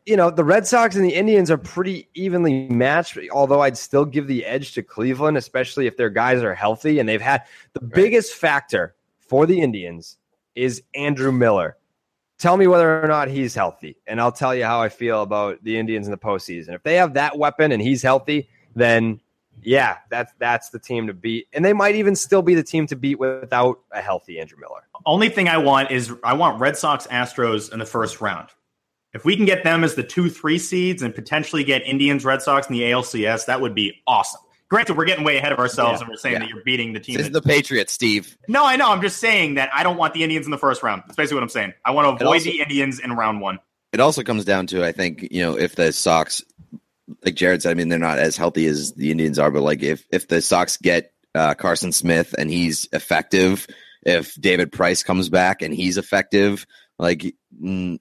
you know the Red Sox and the Indians are pretty evenly matched. Although I'd still give the edge to Cleveland, especially if their guys are healthy. And they've had the right. biggest factor for the Indians is Andrew Miller. Tell me whether or not he's healthy, and I'll tell you how I feel about the Indians in the postseason. If they have that weapon and he's healthy, then. Yeah, that's that's the team to beat. And they might even still be the team to beat without a healthy Andrew Miller. Only thing I want is I want Red Sox Astros in the first round. If we can get them as the two, three seeds and potentially get Indians, Red Sox in the A L C S, that would be awesome. Granted, we're getting way ahead of ourselves yeah, and we're saying yeah. that you're beating the team. This is the Patriots, Steve. No, I know. I'm just saying that I don't want the Indians in the first round. That's basically what I'm saying. I want to avoid also, the Indians in round one. It also comes down to, I think, you know, if the Sox... Like Jared said, I mean, they're not as healthy as the Indians are, but like if, if the Sox get uh, Carson Smith and he's effective if David Price comes back and he's effective, like mm,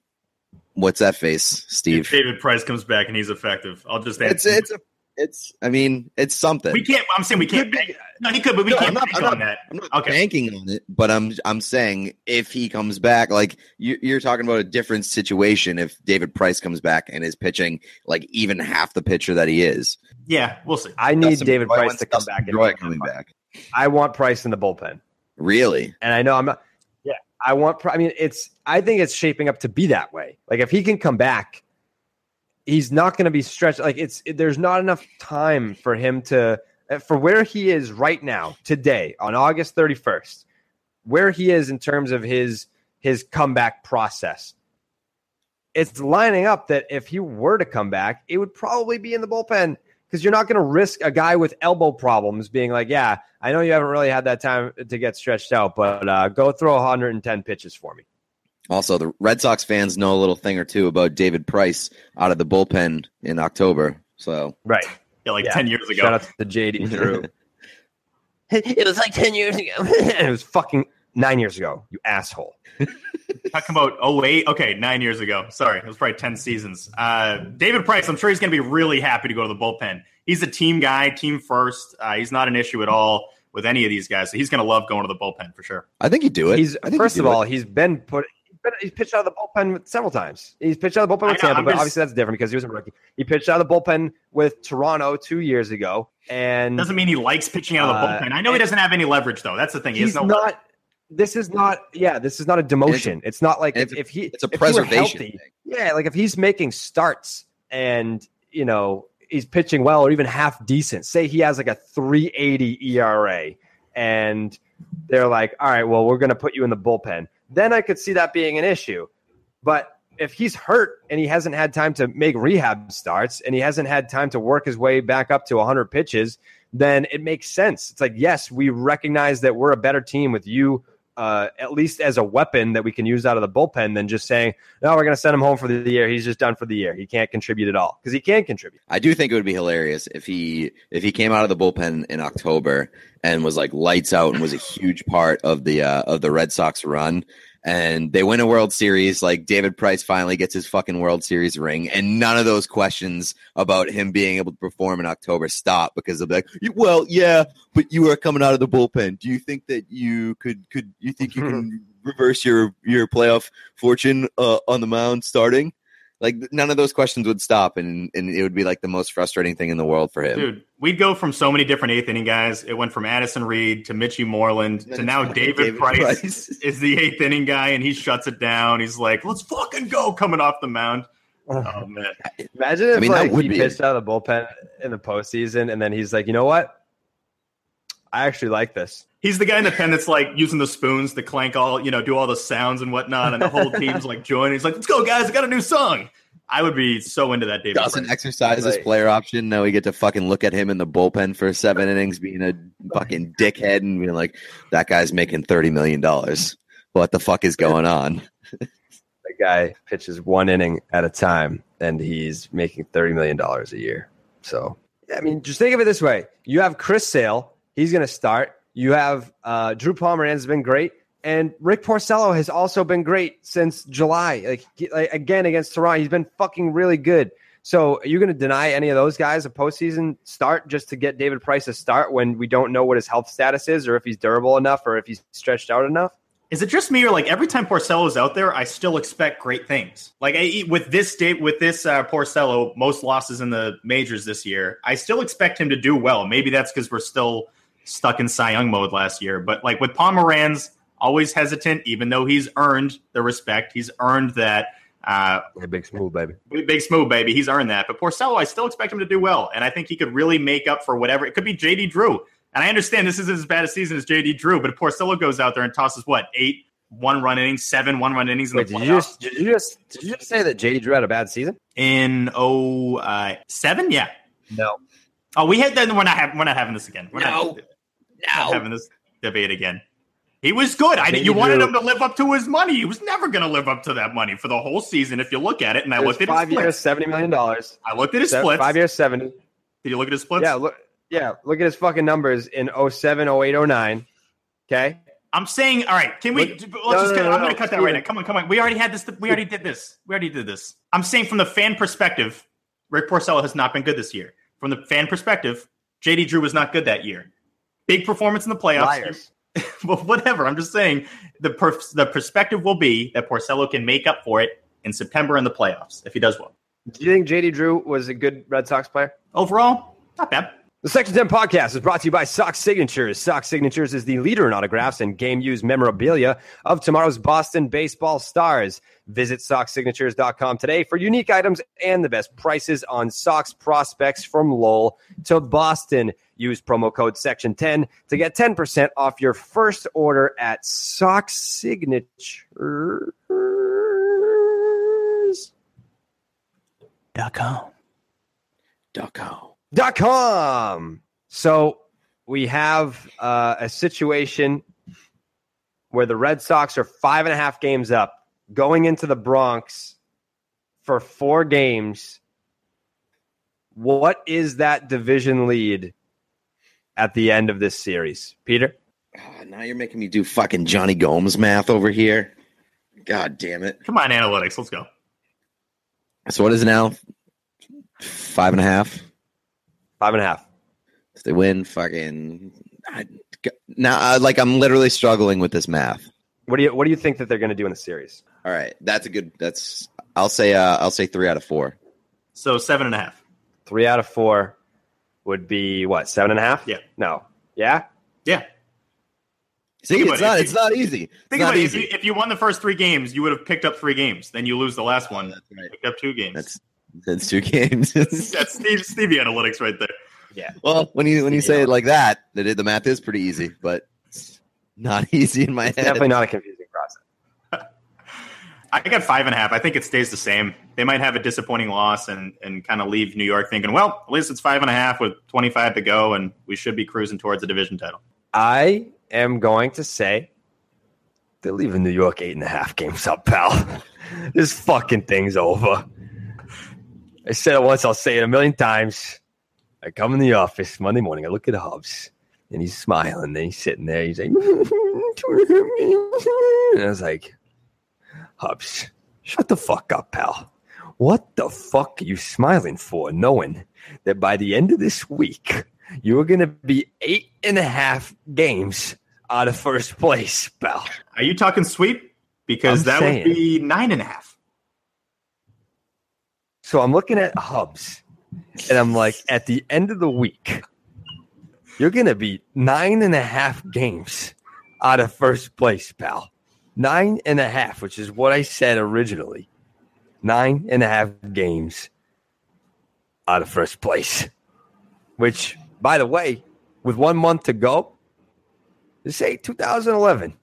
what's that face, Steve? If David Price comes back and he's effective, I'll just add it's two. it's a, it's. I mean, it's something. We can't. I'm saying we can't. Bank, no, he could, but we no, can't I'm not, bank I'm not, on that. I'm not okay. banking on it, but I'm I'm saying if he comes back, like you, you're talking about a different situation. If David Price comes back and is pitching like even half the pitcher that he is, yeah, we'll see. I need Dustin David Price to come back. Roy coming back. I want Price in the bullpen. Really? And I know I'm not. Yeah, I want. I mean, it's. I think it's shaping up to be that way. Like if he can come back, he's not going to be stretched. Like it's. It, there's not enough time for him to. For where he is right now, today on August thirty-first, where he is in terms of his his comeback process, it's lining up that if he were to come back, it would probably be in the bullpen. Because you're not going to risk a guy with elbow problems being like, yeah, I know you haven't really had that time to get stretched out, but uh, go throw one hundred ten pitches for me. Also, the Red Sox fans know a little thing or two about David Price out of the bullpen in October. So right. Yeah, like yeah. ten years ago. Shout out to J D. Drew. It was like ten years ago. It was fucking nine years ago, you asshole. Talking about oh eight. Okay, nine years ago. Sorry, it was probably ten seasons. Uh, David Price, I'm sure he's going to be really happy to go to the bullpen. He's a team guy, team first. Uh, he's not an issue at all with any of these guys, so he's going to love going to the bullpen for sure. I think he'd do it. He's, I think first he'd do of all, it. he's been put. He's, been, he's pitched out of the bullpen several times. He's pitched out of the bullpen with know, Tampa, I'm but just, obviously that's different because he was a rookie. He pitched out of the bullpen with Toronto two years ago, and doesn't mean he likes pitching out of the bullpen. Uh, I know he doesn't have any leverage though. That's the thing. He he's has no not. Leverage. This is not, yeah, this is not a demotion. It's, it's not like if, if he, it's a if preservation. Healthy, thing. Yeah, like if he's making starts and, you know, he's pitching well or even half decent, say he has like a three eighty E R A and they're like, all right, well, we're going to put you in the bullpen. Then I could see that being an issue. But if he's hurt and he hasn't had time to make rehab starts and he hasn't had time to work his way back up to one hundred pitches, then it makes sense. It's like, yes, we recognize that we're a better team with you. Uh, at least as a weapon that we can use out of the bullpen than just saying, no, we're going to send him home for the year. He's just done for the year. He can't contribute at all because he can contribute. I do think it would be hilarious if he if he came out of the bullpen in October and was like lights out and was a huge part of the uh, of the Red Sox run. And they win a World Series, like David Price finally gets his fucking World Series ring. And none of those questions about him being able to perform in October stop because they'll be like, well, yeah, but you are coming out of the bullpen. Do you think that you could, could you think you can reverse your, your playoff fortune uh, on the mound starting? Like none of those questions would stop, and and it would be like the most frustrating thing in the world for him. Dude, we'd go from so many different eighth inning guys. It went from Addison Reed to Mitchie Moreland to now David, David Price, Price is the eighth inning guy, and he shuts it down. He's like, "Let's fucking go!" Coming off the mound. Oh man! Imagine if I mean, like he be. pitched out of the bullpen in the postseason, and then he's like, "You know what? I actually like this." He's the guy in the pen that's like using the spoons to clank all, you know, do all the sounds and whatnot, and the whole team's like joining. He's like, "Let's go, guys! I got a new song." I would be so into that. David doesn't Price. exercise his player option. Now we get to fucking look at him in the bullpen for seven innings, being a fucking dickhead, and being like, "That guy's making thirty million dollars. What the fuck is going on?" That guy pitches one inning at a time, and he's making thirty million dollars a year. So, I mean, just think of it this way: you have Chris Sale; he's going to start. You have uh, Drew Pomeranz has been great, and Rick Porcello has also been great since July. Like, like again against Toronto, he's been fucking really good. So are you going to deny any of those guys a postseason start just to get David Price a start when we don't know what his health status is, or if he's durable enough, or if he's stretched out enough? Is it just me, or like every time Porcello's out there, I still expect great things? Like I, with this date, with this uh, Porcello, most losses in the majors this year, I still expect him to do well. Maybe that's because we're still stuck in Cy Young mode last year. But like with Pomeranz, always hesitant, even though he's earned the respect. He's earned that. Uh, big smooth, baby. Big smooth, baby. He's earned that. But Porcello, I still expect him to do well. And I think he could really make up for whatever. It could be J D. Drew. And I understand this isn't as bad a season as J D. Drew, but if Porcello goes out there and tosses, what, eight one-run innings, seven one-run innings in Wait, the did playoffs. You just, did, you just, did you just say that J D. Drew had a bad season? In oh, uh, seven? Yeah. No. Oh, we had that. We're not, ha- we're not having this again. We're no. Not- Now having this debate again. He was good. I, you wanted him to live up to his money. He was never going to live up to that money for the whole season if you look at it. And I looked at his splits. Five years, seventy million dollars. I looked at his splits. Five years, seventy. Did you look at his splits? Yeah, look, yeah, look at his fucking numbers in oh seven, oh eight, oh nine. Okay? I'm saying, all right, can we, Wait, let's no, just, no, no, I'm no, going to no, cut that right now. Come on, come on. We already had this. We already did this. We already did this. I'm saying from the fan perspective, Rick Porcello has not been good this year. From the fan perspective, J D. Drew was not good that year. Big performance in the playoffs. Liars. Well, whatever. I'm just saying the per- the perspective will be that Porcello can make up for it in September in the playoffs if he does well. Do you think J D. Drew was a good Red Sox player? Overall, not bad. The Section ten Podcast is brought to you by Sox Signatures. Sox Signatures is the leader in autographs and game-used memorabilia of tomorrow's Boston baseball stars. Visit sox signatures dot com today for unique items and the best prices on Sox prospects from Lowell to Boston. Use promo code Section ten to get ten percent off your first order at Sox Signatures dot com. Dot com. Dot com. So we have uh, a situation where the Red Sox are five and a half games up, going into the Bronx for four games. What is that division lead at the end of this series, Peter? Oh, now you're making me do fucking Johnny Gomes math over here. God damn it! Come on, analytics, let's go. So what is it now? Five and a half. Five and a half. If they win, fucking I, now, I, like I'm literally struggling with this math. What do you What do you think that they're going to do in the series? All right, that's a good. That's I'll say. Uh, I'll say three out of four. So seven and a half. Three out of four would be what? Seven and a half? Yeah. No. Yeah. Yeah. See, it's not. It. It's not easy. Think about it. If you, if you won the first three games, you would have picked up three games. Then you lose the last one. That's right. Picked up two games. That's That's two games. That's Steve, Stevie analytics right there. Yeah. Well, when you when you say it like that, the, the math is pretty easy, but it's not easy in my it's head. Definitely not a confusing process. I got five and a half. I think it stays the same. They might have a disappointing loss and and kind of leave New York thinking, well, at least it's five and a half with twenty-five to go, and we should be cruising towards a division title. I am going to say they're leaving New York eight and a half games up, pal. This fucking thing's over. I said it once, I'll say it a million times. I come in the office Monday morning, I look at Hubbs, and he's smiling, and he's sitting there, he's like, and I was like, Hubbs, shut the fuck up, pal. What the fuck are you smiling for, knowing that by the end of this week, you are going to be eight and a half games out of first place, pal? Are you talking sweep? Because I'm that saying, would be nine and a half. So I'm looking at Hubbs, and I'm like, at the end of the week, you're going to be nine and a half games out of first place, pal. Nine and a half, which is what I said originally. Nine and a half games out of first place, which, by the way, with one month to go, this ain't two thousand eleven.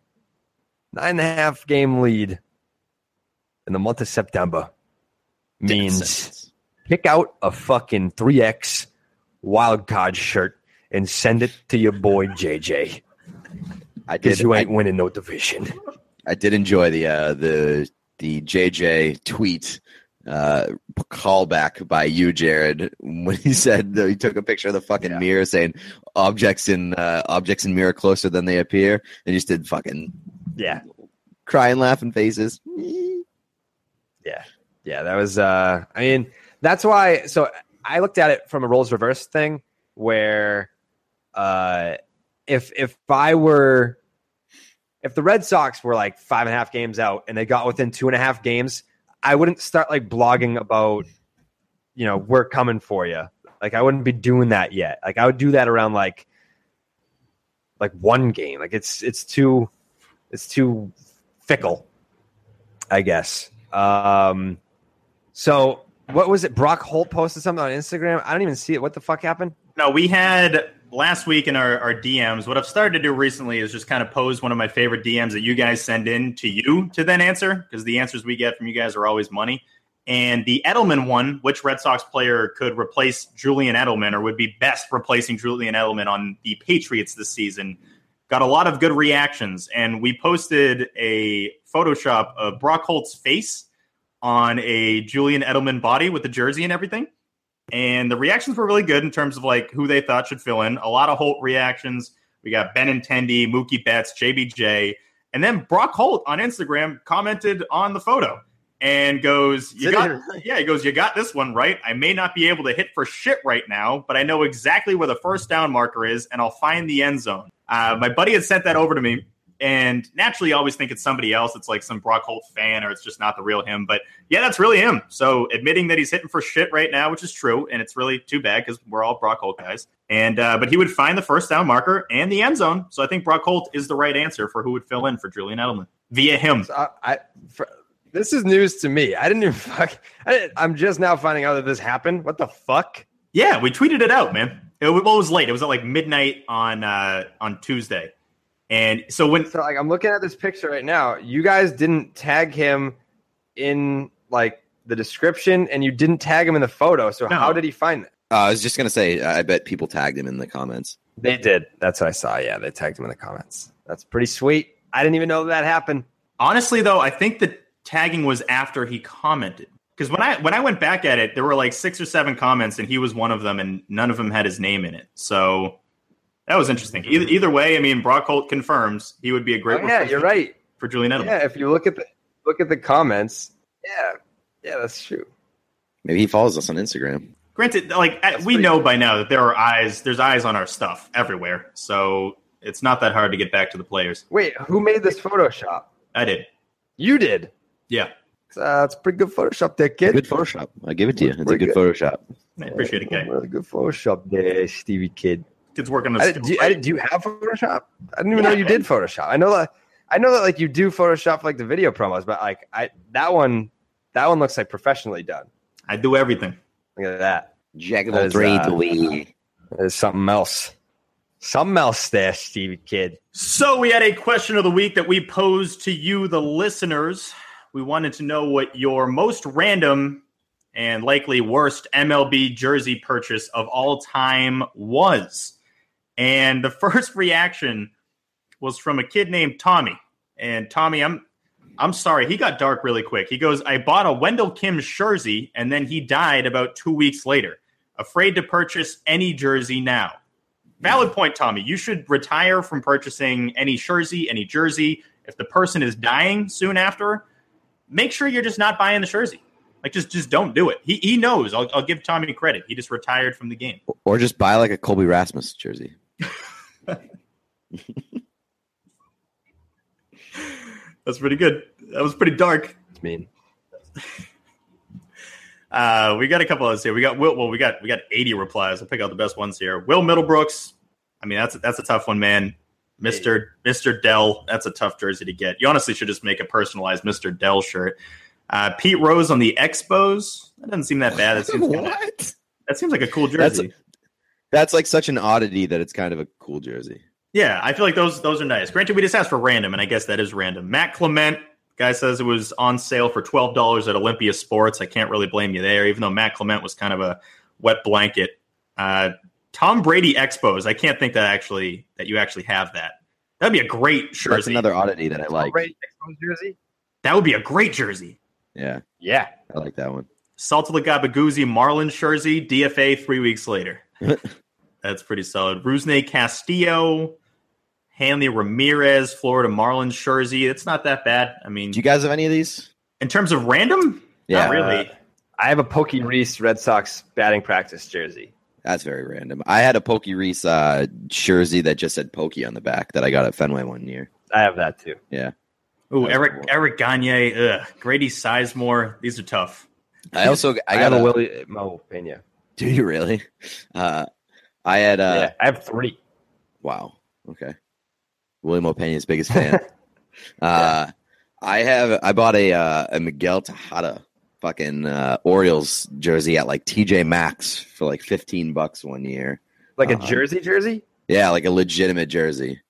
Nine and a half game lead in the month of September. Means pick out a fucking three X wildcard shirt and send it to your boy J J. I did. You ain't I, winning no division. I did enjoy the uh, the the J J tweet uh, callback by you, Jared, when he said that he took a picture of the fucking yeah. mirror, saying objects in uh, objects in mirror closer than they appear, and you just did fucking yeah, crying, laughing faces. Yeah. Yeah, that was, uh, I mean, that's why, so I looked at it from a roles reverse thing where uh, if if I were, if the Red Sox were like five and a half games out and they got within two and a half games, I wouldn't start like blogging about, you know, we're coming for you. Like I wouldn't be doing that yet. Like I would do that around like, like one game. Like it's, it's too, it's too fickle, I guess. Um, So what was it? Brock Holt posted something on Instagram. I don't even see it. What the fuck happened? No, we had last week in our, our D Ms. What I've started to do recently is just kind of pose one of my favorite D Ms that you guys send in to you to then answer, because the answers we get from you guys are always money. And the Edelman one, which Red Sox player could replace Julian Edelman or would be best replacing Julian Edelman on the Patriots this season, got a lot of good reactions. And we posted a Photoshop of Brock Holt's face on a Julian Edelman body with the jersey and everything. And the reactions were really good in terms of like who they thought should fill in. A lot of Holt reactions. We got Benintendi, Mookie Betts, J B J. And then Brock Holt on Instagram commented on the photo and goes, "You got, yeah, he goes, you got this one right. I may not be able to hit for shit right now, but I know exactly where the first down marker is, and I'll find the end zone." Uh, my buddy had sent that over to me, and naturally, I always think it's somebody else. It's like some Brock Holt fan, or it's just not the real him. But yeah, that's really him. So admitting that he's hitting for shit right now, which is true, and it's really too bad because we're all Brock Holt guys. And uh, but he would find the first down marker and the end zone. So I think Brock Holt is the right answer for who would fill in for Julian Edelman via him. So I, I, for, this is news to me. I didn't even fuck. I didn't, I'm just now finding out that this happened. What the fuck? Yeah, we tweeted it out, man. It, well, it was late. It was at like midnight on uh, on Tuesday. And so when so like I'm looking at this picture right now, you guys didn't tag him in like the description, and you didn't tag him in the photo. So no. How did he find that? Uh, I was just going to say, I bet people tagged him in the comments. They did. That's what I saw. Yeah, they tagged him in the comments. That's pretty sweet. I didn't even know that happened. Honestly, though, I think the tagging was after he commented. Because when I when I went back at it, there were like six or seven comments, and he was one of them, and none of them had his name in it. So that was interesting. Either, either way, I mean, Brock Holt confirms he would be a great oh, yeah, you're right. for Julian Edelman. Yeah, if you look at the look at the comments, yeah, yeah, that's true. Maybe he follows us on Instagram. Granted, like That's we know cool. by now that there are eyes, there's eyes on our stuff everywhere, so it's not that hard to get back to the players. Wait, who made this Photoshop? I did. You did? Yeah. It's, uh, it's pretty good Photoshop there, kid. Good Photoshop. I give it to you. It's, it's a good, good Photoshop. I appreciate it, kid. Really good Photoshop there, Stevie kid. Kid's working on this. Do, do you have Photoshop? I didn't even yeah, know you did Photoshop. I know that. I know that like you do Photoshop like the video promos, but like I that one, that one looks like professionally done. I do everything. Look at that. Jack of all trades. There's something else. Something else there, Stevie kid. So we had a question of the week that we posed to you, the listeners. We wanted to know what your most random and likely worst M L B jersey purchase of all time was. And the first reaction was from a kid named Tommy. And Tommy, I'm... I'm sorry. He got dark really quick. He goes, "I bought a Wendell Kim jersey, and then he died about two weeks later. Afraid to purchase any jersey now." Valid point, Tommy. You should retire from purchasing any jersey, any jersey. If the person is dying soon after, make sure you're just not buying the jersey. Like, just just don't do it. He he knows. I'll, I'll give Tommy credit. He just retired from the game. Or just buy, like, a Colby Rasmus jersey. That's pretty good. That was pretty dark. It's mean. uh, we got a couple others here. We got Will. Well, we got we got eighty replies. I'll pick out the best ones here. Will Middlebrooks. I mean, that's a, that's a tough one, man. Mister Hey. Mister Dell. That's a tough jersey to get. You honestly should just make a personalized Mister Dell shirt. Uh, Pete Rose on the Expos. That doesn't seem that bad. That seems what? Kind of, that seems like a cool jersey. That's, a, that's like such an oddity that it's kind of a cool jersey. Yeah, I feel like those those are nice. Granted, we just asked for random, and I guess that is random. Matt Clement, guy says it was on sale for twelve dollars at Olympia Sports. I can't really blame you there, even though Matt Clement was kind of a wet blanket. Uh, Tom Brady Expos. I can't think that actually that you actually have that. That'd be a great jersey. That's another oddity that I like. Tom Brady Expos jersey? That would be a great jersey. Yeah. Yeah. I like that one. Salt of the Gabagoozy Marlins jersey, D F A three weeks later. That's pretty solid. Rusney Castillo. Hanley Ramirez, Florida Marlins jersey. It's not that bad. I mean, do you guys have any of these? In terms of random? Yeah. Not really. Uh, I have a Pokey Reese Red Sox batting practice jersey. That's very random. I had a Pokey Reese uh, jersey that just said Pokey on the back that I got at Fenway one year. I have that too. Yeah. Ooh, Eric cool. Eric Gagne, ugh, Grady Sizemore. These are tough. I also I got I a, a Willie Mo Pena. Do you really? Uh, I had uh, yeah, I have three. Wow. Okay. William O'Pena's biggest fan. uh, yeah. I have I bought a uh, a Miguel Tejada fucking uh, Orioles jersey at like T J Maxx for like fifteen bucks one year. Like uh, a jersey jersey? Yeah, like a legitimate jersey.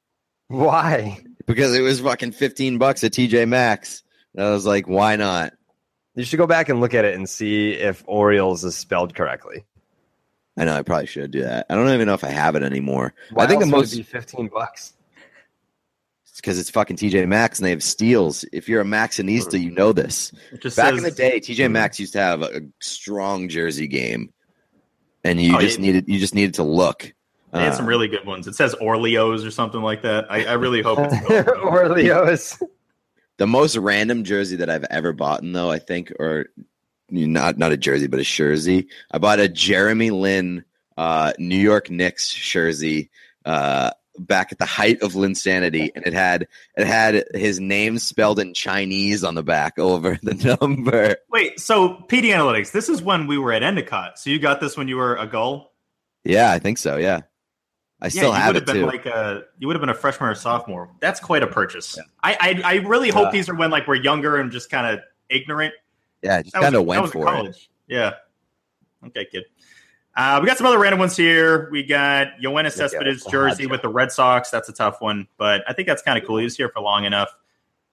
Why? Because it was fucking fifteen bucks at T J Maxx. And I was like, why not? You should go back and look at it and see if Orioles is spelled correctly. I know I probably should do that. I don't even know if I have it anymore. Why I think the most would be fifteen bucks. Because it's fucking T J Maxx and they have steals. If you're a Maxinista, you know this. Just Back says, in the day, T J Maxx used to have a, a strong jersey game, and you oh, just yeah. needed you just needed to look. They had some really good ones. It says Orleos or something like that. I, I really hope it's Orleos. The most random jersey that I've ever bought, though, I think, or not not a jersey, but a jersey. I bought a Jeremy Lin uh, New York Knicks jersey uh, back at the height of Linsanity, and it had it had his name spelled in Chinese on the back over the number. Wait, so P D Analytics, this is when we were at Endicott. So you got this when you were a goal? Yeah, I think so. Yeah. I still yeah, you have it been too. Like a, you would have been a freshman or sophomore. That's quite a purchase. Yeah. I, I I really hope uh, these are when like we're younger and just kind of ignorant. Yeah, just kind of went for college. It. Yeah. Okay, kid. Uh, we got some other random ones here. We got Yoenis Cespedes yeah, jersey with the Red Sox. That's a tough one, but I think that's kind of cool. He was here for long enough.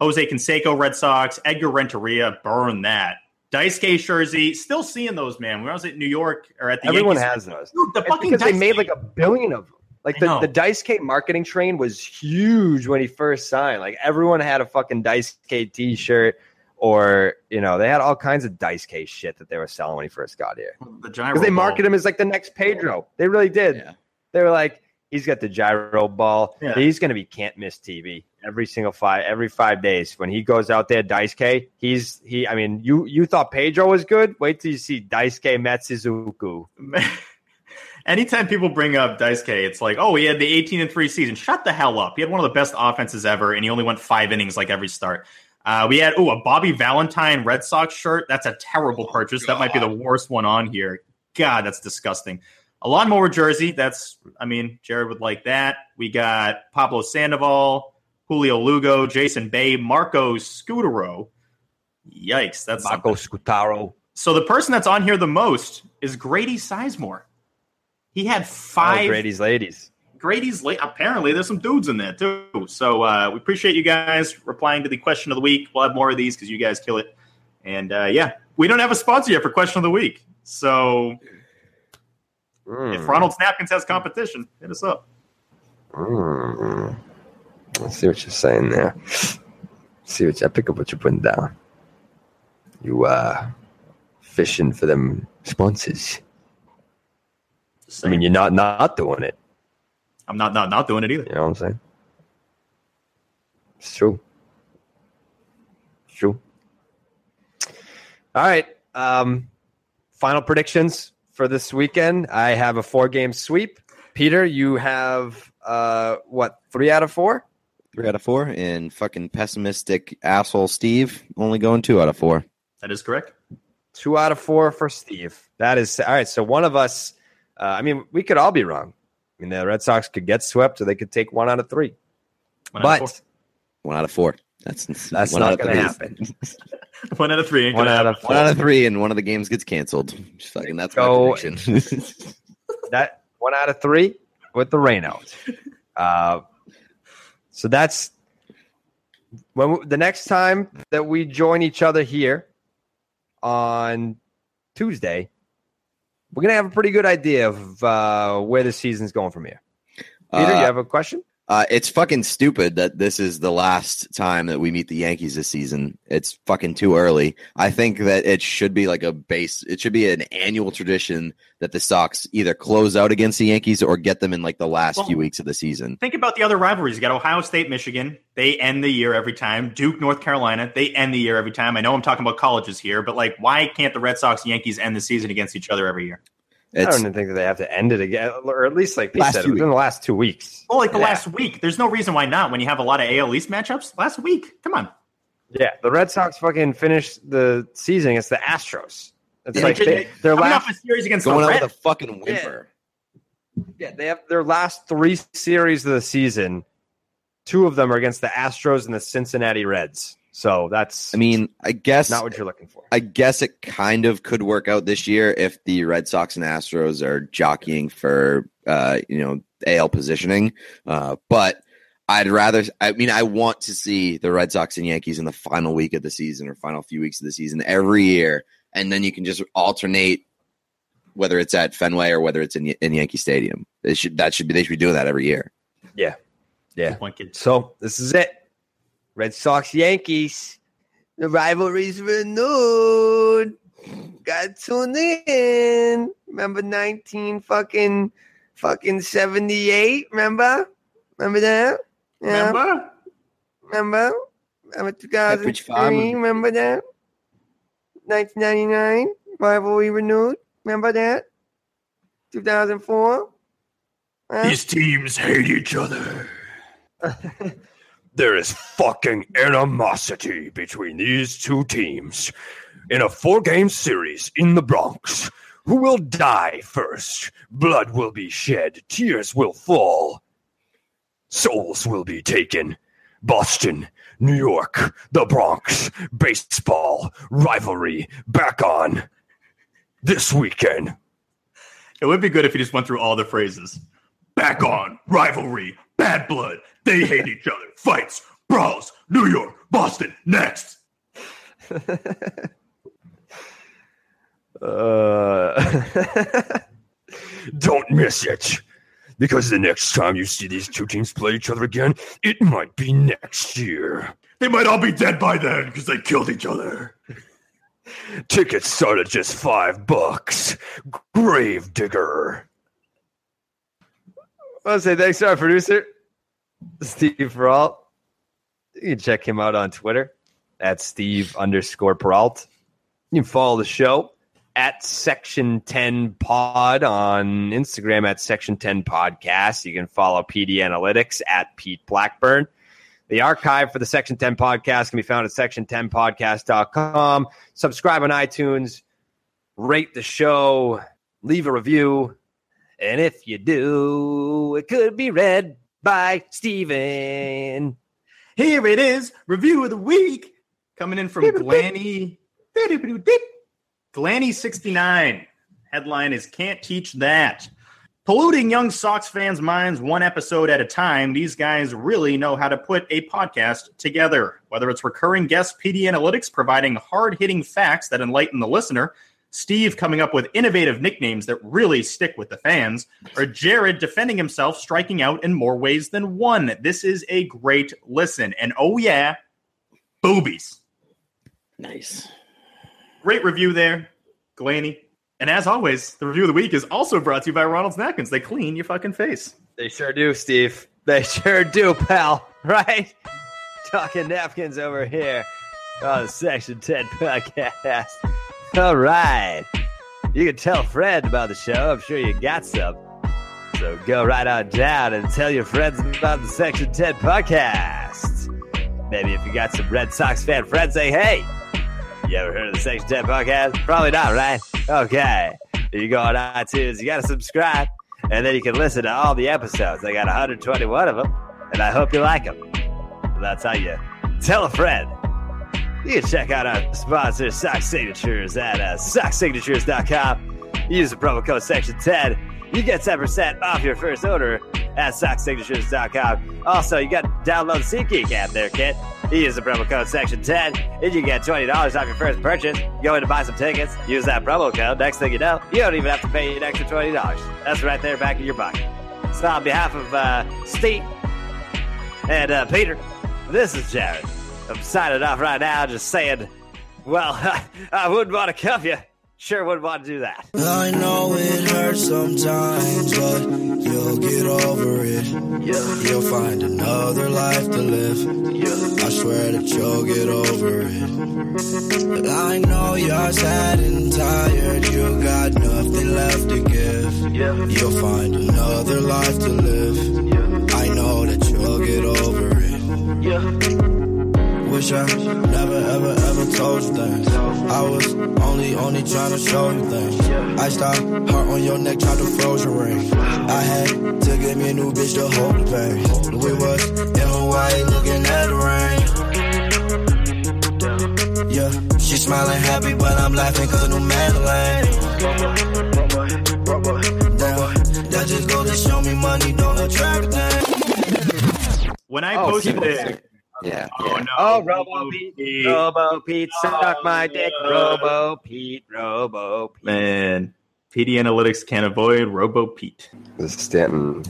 Jose Canseco, Red Sox. Edgar Renteria, burn that. Dice-K jersey, still seeing those, man. When I was at New York or at the everyone Yankees, has those. Dude, the it's fucking because Dice-K. They made like a billion of them. Like the, the Dice-K marketing train was huge when he first signed. Like everyone had a fucking Dice-K t-shirt or, you know, they had all kinds of Dice-K shit that they were selling when he first got here. The gyro ball. They marketed him as like the next Pedro. They really did. Yeah. They were like, he's got the gyro ball. Yeah. He's going to be can't miss T V every single five, every five days. When he goes out there, Dice-K, he's he, I mean, you, you thought Pedro was good. Wait till you see Dice-K Matsuzaka. Anytime people bring up Dice-K, it's like, oh, he had the eighteen and three season. Shut the hell up. He had one of the best offenses ever, and he only went five innings like every start. Uh, we had, oh, a Bobby Valentine Red Sox shirt. That's a terrible oh, purchase. God. That might be the worst one on here. God, that's disgusting. A lawnmower jersey. That's, I mean, Jared would like that. We got Pablo Sandoval, Julio Lugo, Jason Bay, Marco Scudero. Yikes. That's Marco Scudero. So the person that's on here the most is Grady Sizemore. He had five. Oh, Grady's ladies. Grady's late. Apparently, there's some dudes in there too. So uh, we appreciate you guys replying to the question of the week. We'll have more of these because you guys kill it. And uh, yeah, we don't have a sponsor yet for question of the week. So mm. if Ronald's Napkins has competition, hit us up. Mm. Let's see what you're saying there. Let's see what you, I pick up what you're putting down. You uh, fishing for them sponsors. Same. I mean, you're not not doing it. I'm not not not doing it either. You know what I'm saying? It's true. It's true. All right. Um, final predictions for this weekend. I have a four-game sweep. Peter, you have, uh, what, three out of four? Three out of four. And fucking pessimistic asshole Steve only going two out of four. That is correct. Two out of four for Steve. That is – all right, so one of us – Uh, I mean, we could all be wrong. I mean, the Red Sox could get swept, or they could take one out of three. One but out of one out of four. That's that's not going to happen. One out of three. Ain't one out of four. One out of three, and one of the games gets canceled. Just fucking that's so, my prediction. That one out of three with the rain out. Uh, so that's when we, the next time that we join each other here on Tuesday. We're going to have a pretty good idea of uh, where the season's going from here. Peter, uh, you have a question? Uh, it's fucking stupid that this is the last time that we meet the Yankees this season. It's fucking too early. I think that it should be like a base. It should be an annual tradition that the Sox either close out against the Yankees or get them in like the last well, few weeks of the season. Think about the other rivalries. You got Ohio State, Michigan. They end the year every time. Duke, North Carolina. They end the year every time. I know I'm talking about colleges here, but like, why can't the Red Sox and Yankees end the season against each other every year? It's, I don't even think that they have to end it again, or at least like they said, within the last two weeks. Well, like the yeah. last week. There's no reason why not when you have a lot of A L East matchups. Last week. Come on. Yeah, the Red Sox fucking finished the season against the Astros. It's yeah, like they, they, their last off a series against going the Red. Out with a fucking whimper. Yeah. yeah, they have their last three series of the season. Two of them are against the Astros and the Cincinnati Reds. So that's, I mean, I guess not what you're looking for. I guess it kind of could work out this year if the Red Sox and Astros are jockeying for, uh, you know, A L positioning. Uh, but I'd rather, I mean, I want to see the Red Sox and Yankees in the final week of the season or final few weeks of the season every year. And then you can just alternate whether it's at Fenway or whether it's in, in Yankee Stadium. It should, that should be, they should be doing that every year. Yeah. Yeah. So this is it. Red Sox, Yankees, the rivalry's renewed. Got to tune in. Remember nineteen fucking fucking seventy-eight. Remember? Remember that? Yeah. Remember? Remember? Remember two thousand three? Remember that? nineteen ninety-nine? Rivalry renewed? Remember that? two thousand four? Huh? These teams hate each other. There is fucking animosity between these two teams in a four-game series in the Bronx. Who will die first? Blood will be shed. Tears will fall. Souls will be taken. Boston, New York, the Bronx, baseball, rivalry, back on. This weekend. It would be good if you just went through all the phrases. Back on, rivalry, bad blood. They hate each other. Fights, brawls, New York, Boston, next. uh, Don't miss it. Because the next time you see these two teams play each other again, it might be next year. They might all be dead by then because they killed each other. Tickets start at just five bucks. Gravedigger. Well, I say thanks to our producer, Steve Perrault. You can check him out on Twitter at Steve underscore Perrault. You can follow the show at Section ten Pod on Instagram at Section ten Podcast. You can follow P D Analytics at Pete Blackburn. The archive for the Section ten Podcast can be found at section ten podcast dot com. Subscribe on iTunes. Rate the show. Leave a review. And if you do, it could be read by Steven. Here it is, review of the week, coming in from Glanny. Glanny sixty-nine. Headline is, can't teach that. Polluting young Sox fans' minds one episode at a time, these guys really know how to put a podcast together. Whether it's recurring guest P D Analytics providing hard-hitting facts that enlighten the listener, Steve coming up with innovative nicknames that really stick with the fans, or Jared defending himself, striking out in more ways than one. This is a great listen. And oh yeah, boobies. Nice. Great review there, Glanny. And as always, the review of the week is also brought to you by Ronald's Napkins. They clean your fucking face. They sure do, Steve. They sure do, pal. Right? Talking napkins over here on the Section ten Podcast. All right. You can tell a friend about the show. I'm sure you got some. So go right on down and tell your friends about the Section ten Podcast. Maybe if you got some Red Sox fan friends, say, hey, you ever heard of the Section ten Podcast? Probably not, right? Okay. You go on iTunes. You got to subscribe. And then you can listen to all the episodes. I got one hundred twenty-one of them. And I hope you like them. And that's how you tell a friend. You can check out our sponsor, Sox Signatures, at uh, sox signatures dot com. Use the promo code Section ten. You get ten percent off your first order at sox signatures dot com. Also, you got to download the SeatGeek app there, kid. You use the promo code Section ten, and you get twenty dollars off your first purchase. Go in to buy some tickets. Use that promo code. Next thing you know, you don't even have to pay an extra twenty dollars. That's right there back in your pocket. So on behalf of uh, Steve and uh, Peter, this is Jared. I'm signing off right now, just saying, well, I, I wouldn't want to cuff you. Sure wouldn't want to do that. I know it hurts sometimes, but you'll get over it. Yeah. You'll find another life to live. Yeah. I swear that you'll get over it. But I know you're sad and tired. You got nothing left to give. Yeah. You'll find another life to live. Yeah. I know that you'll get over it. Yeah. Wish I never, ever, ever told you things. I was only, only trying to show you things. I stopped, heart on your neck, tried to froze your ring. I had to get me a new bitch to hold the pain. We was in Hawaii looking at the rain. Yeah, she smiling happy, but I'm laughing cause a new Madeline. Damn, that just goes to show me money don't attract things. When I posted oh, it. Yeah. Oh, yeah. No. Oh, Robo Pete, Pete. Robo Pete, suck oh, my dick. Yeah. Robo Pete, Robo Pete. Man, P D Analytics can't avoid Robo Pete. This Stanton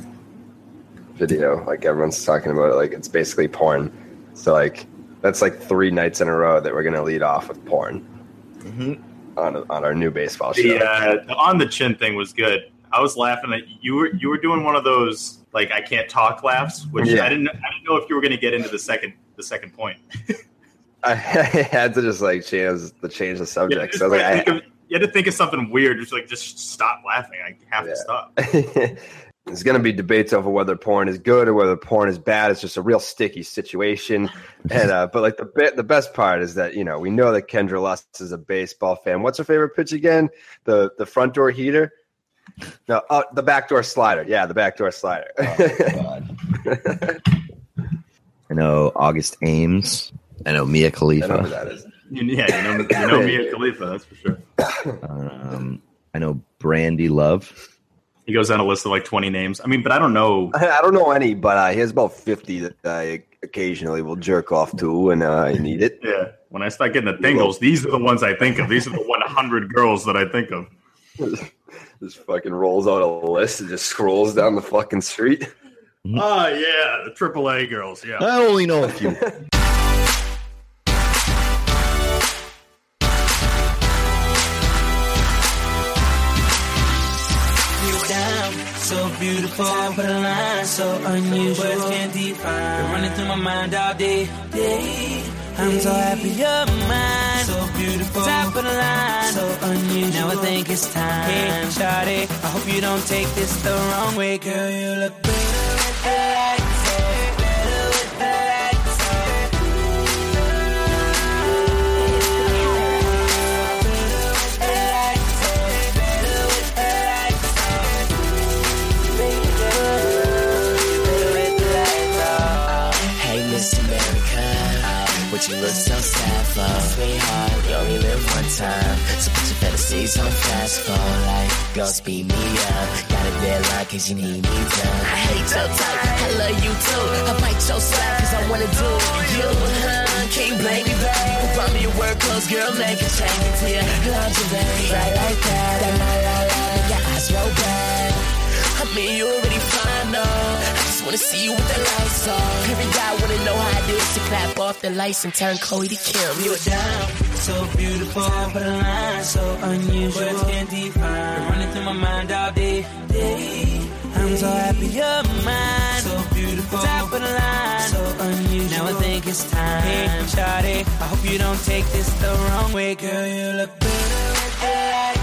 video, like everyone's talking about it, like it's basically porn. So, like, that's like three nights in a row that we're gonna lead off with porn mm-hmm. on on our new baseball show. Yeah, the, uh, the on the chin thing was good. I was laughing at you were you were doing one of those like I can't talk laughs, which yeah. I didn't I didn't know if you were going to get into the second the second point. I had to just like change the change the subject. So I was like, I, of, you had to think of something weird. Just like just stop laughing. I have yeah. to stop. There's going to be debates over whether porn is good or whether porn is bad. It's just a real sticky situation. And uh, but like the be- the best part is that, you know, we know that Kendra Lust is a baseball fan. What's her favorite pitch again? The the front door heater? No, oh, the back door slider. Yeah, the back door slider. Oh, God. I know August Ames. I know Mia Khalifa. I know who that is. Yeah, you know, you know Mia Khalifa, that's for sure. Um, I know Brandy Love. He goes down a list of like twenty names. I mean, but I don't know. I don't know any, but uh, he has about fifty that I occasionally will jerk off to when uh, I need it. Yeah. When I start getting the tingles, these are the ones I think of. These are the one hundred girls that I think of. Just fucking rolls out a list and just scrolls down the fucking street. Oh, yeah. The triple A girls. Yeah. I only know a few. So beautiful, but a line so unusual. Words can't define. Been running through my mind all day. day I'm day. So happy you're mine. So beautiful, top of the line, so unusual. Now I think it's time. Hey, shawty, I hope you don't take this the wrong way, girl. You look better with the lights, better with the lights. You look so sad, love, sweetheart, you only live one time. So put your fantasies on fast forward, like, go speed me up. Got a deadline cause you need me done. I hate your type, I love you too. I bite your slap cause I wanna do you, huh? Can't blame me, babe. Brought me your work clothes, girl, make a change into your lingerie. Right like that, I'm la la la, your eyes roll back. I mean, you already fine, though. Wanna see you with the lights on. Every guy wanna know how it is to clap off the lights and turn Chloe to Kim. You were down, so beautiful, but a line so unusual. Words can't define. Been running through my mind all day, day. I'm so happy you're mine. So beautiful, top of the line, so unusual. Now I think it's time. Hey, shawty, I hope you don't take this the wrong way, girl. You look better with the lights.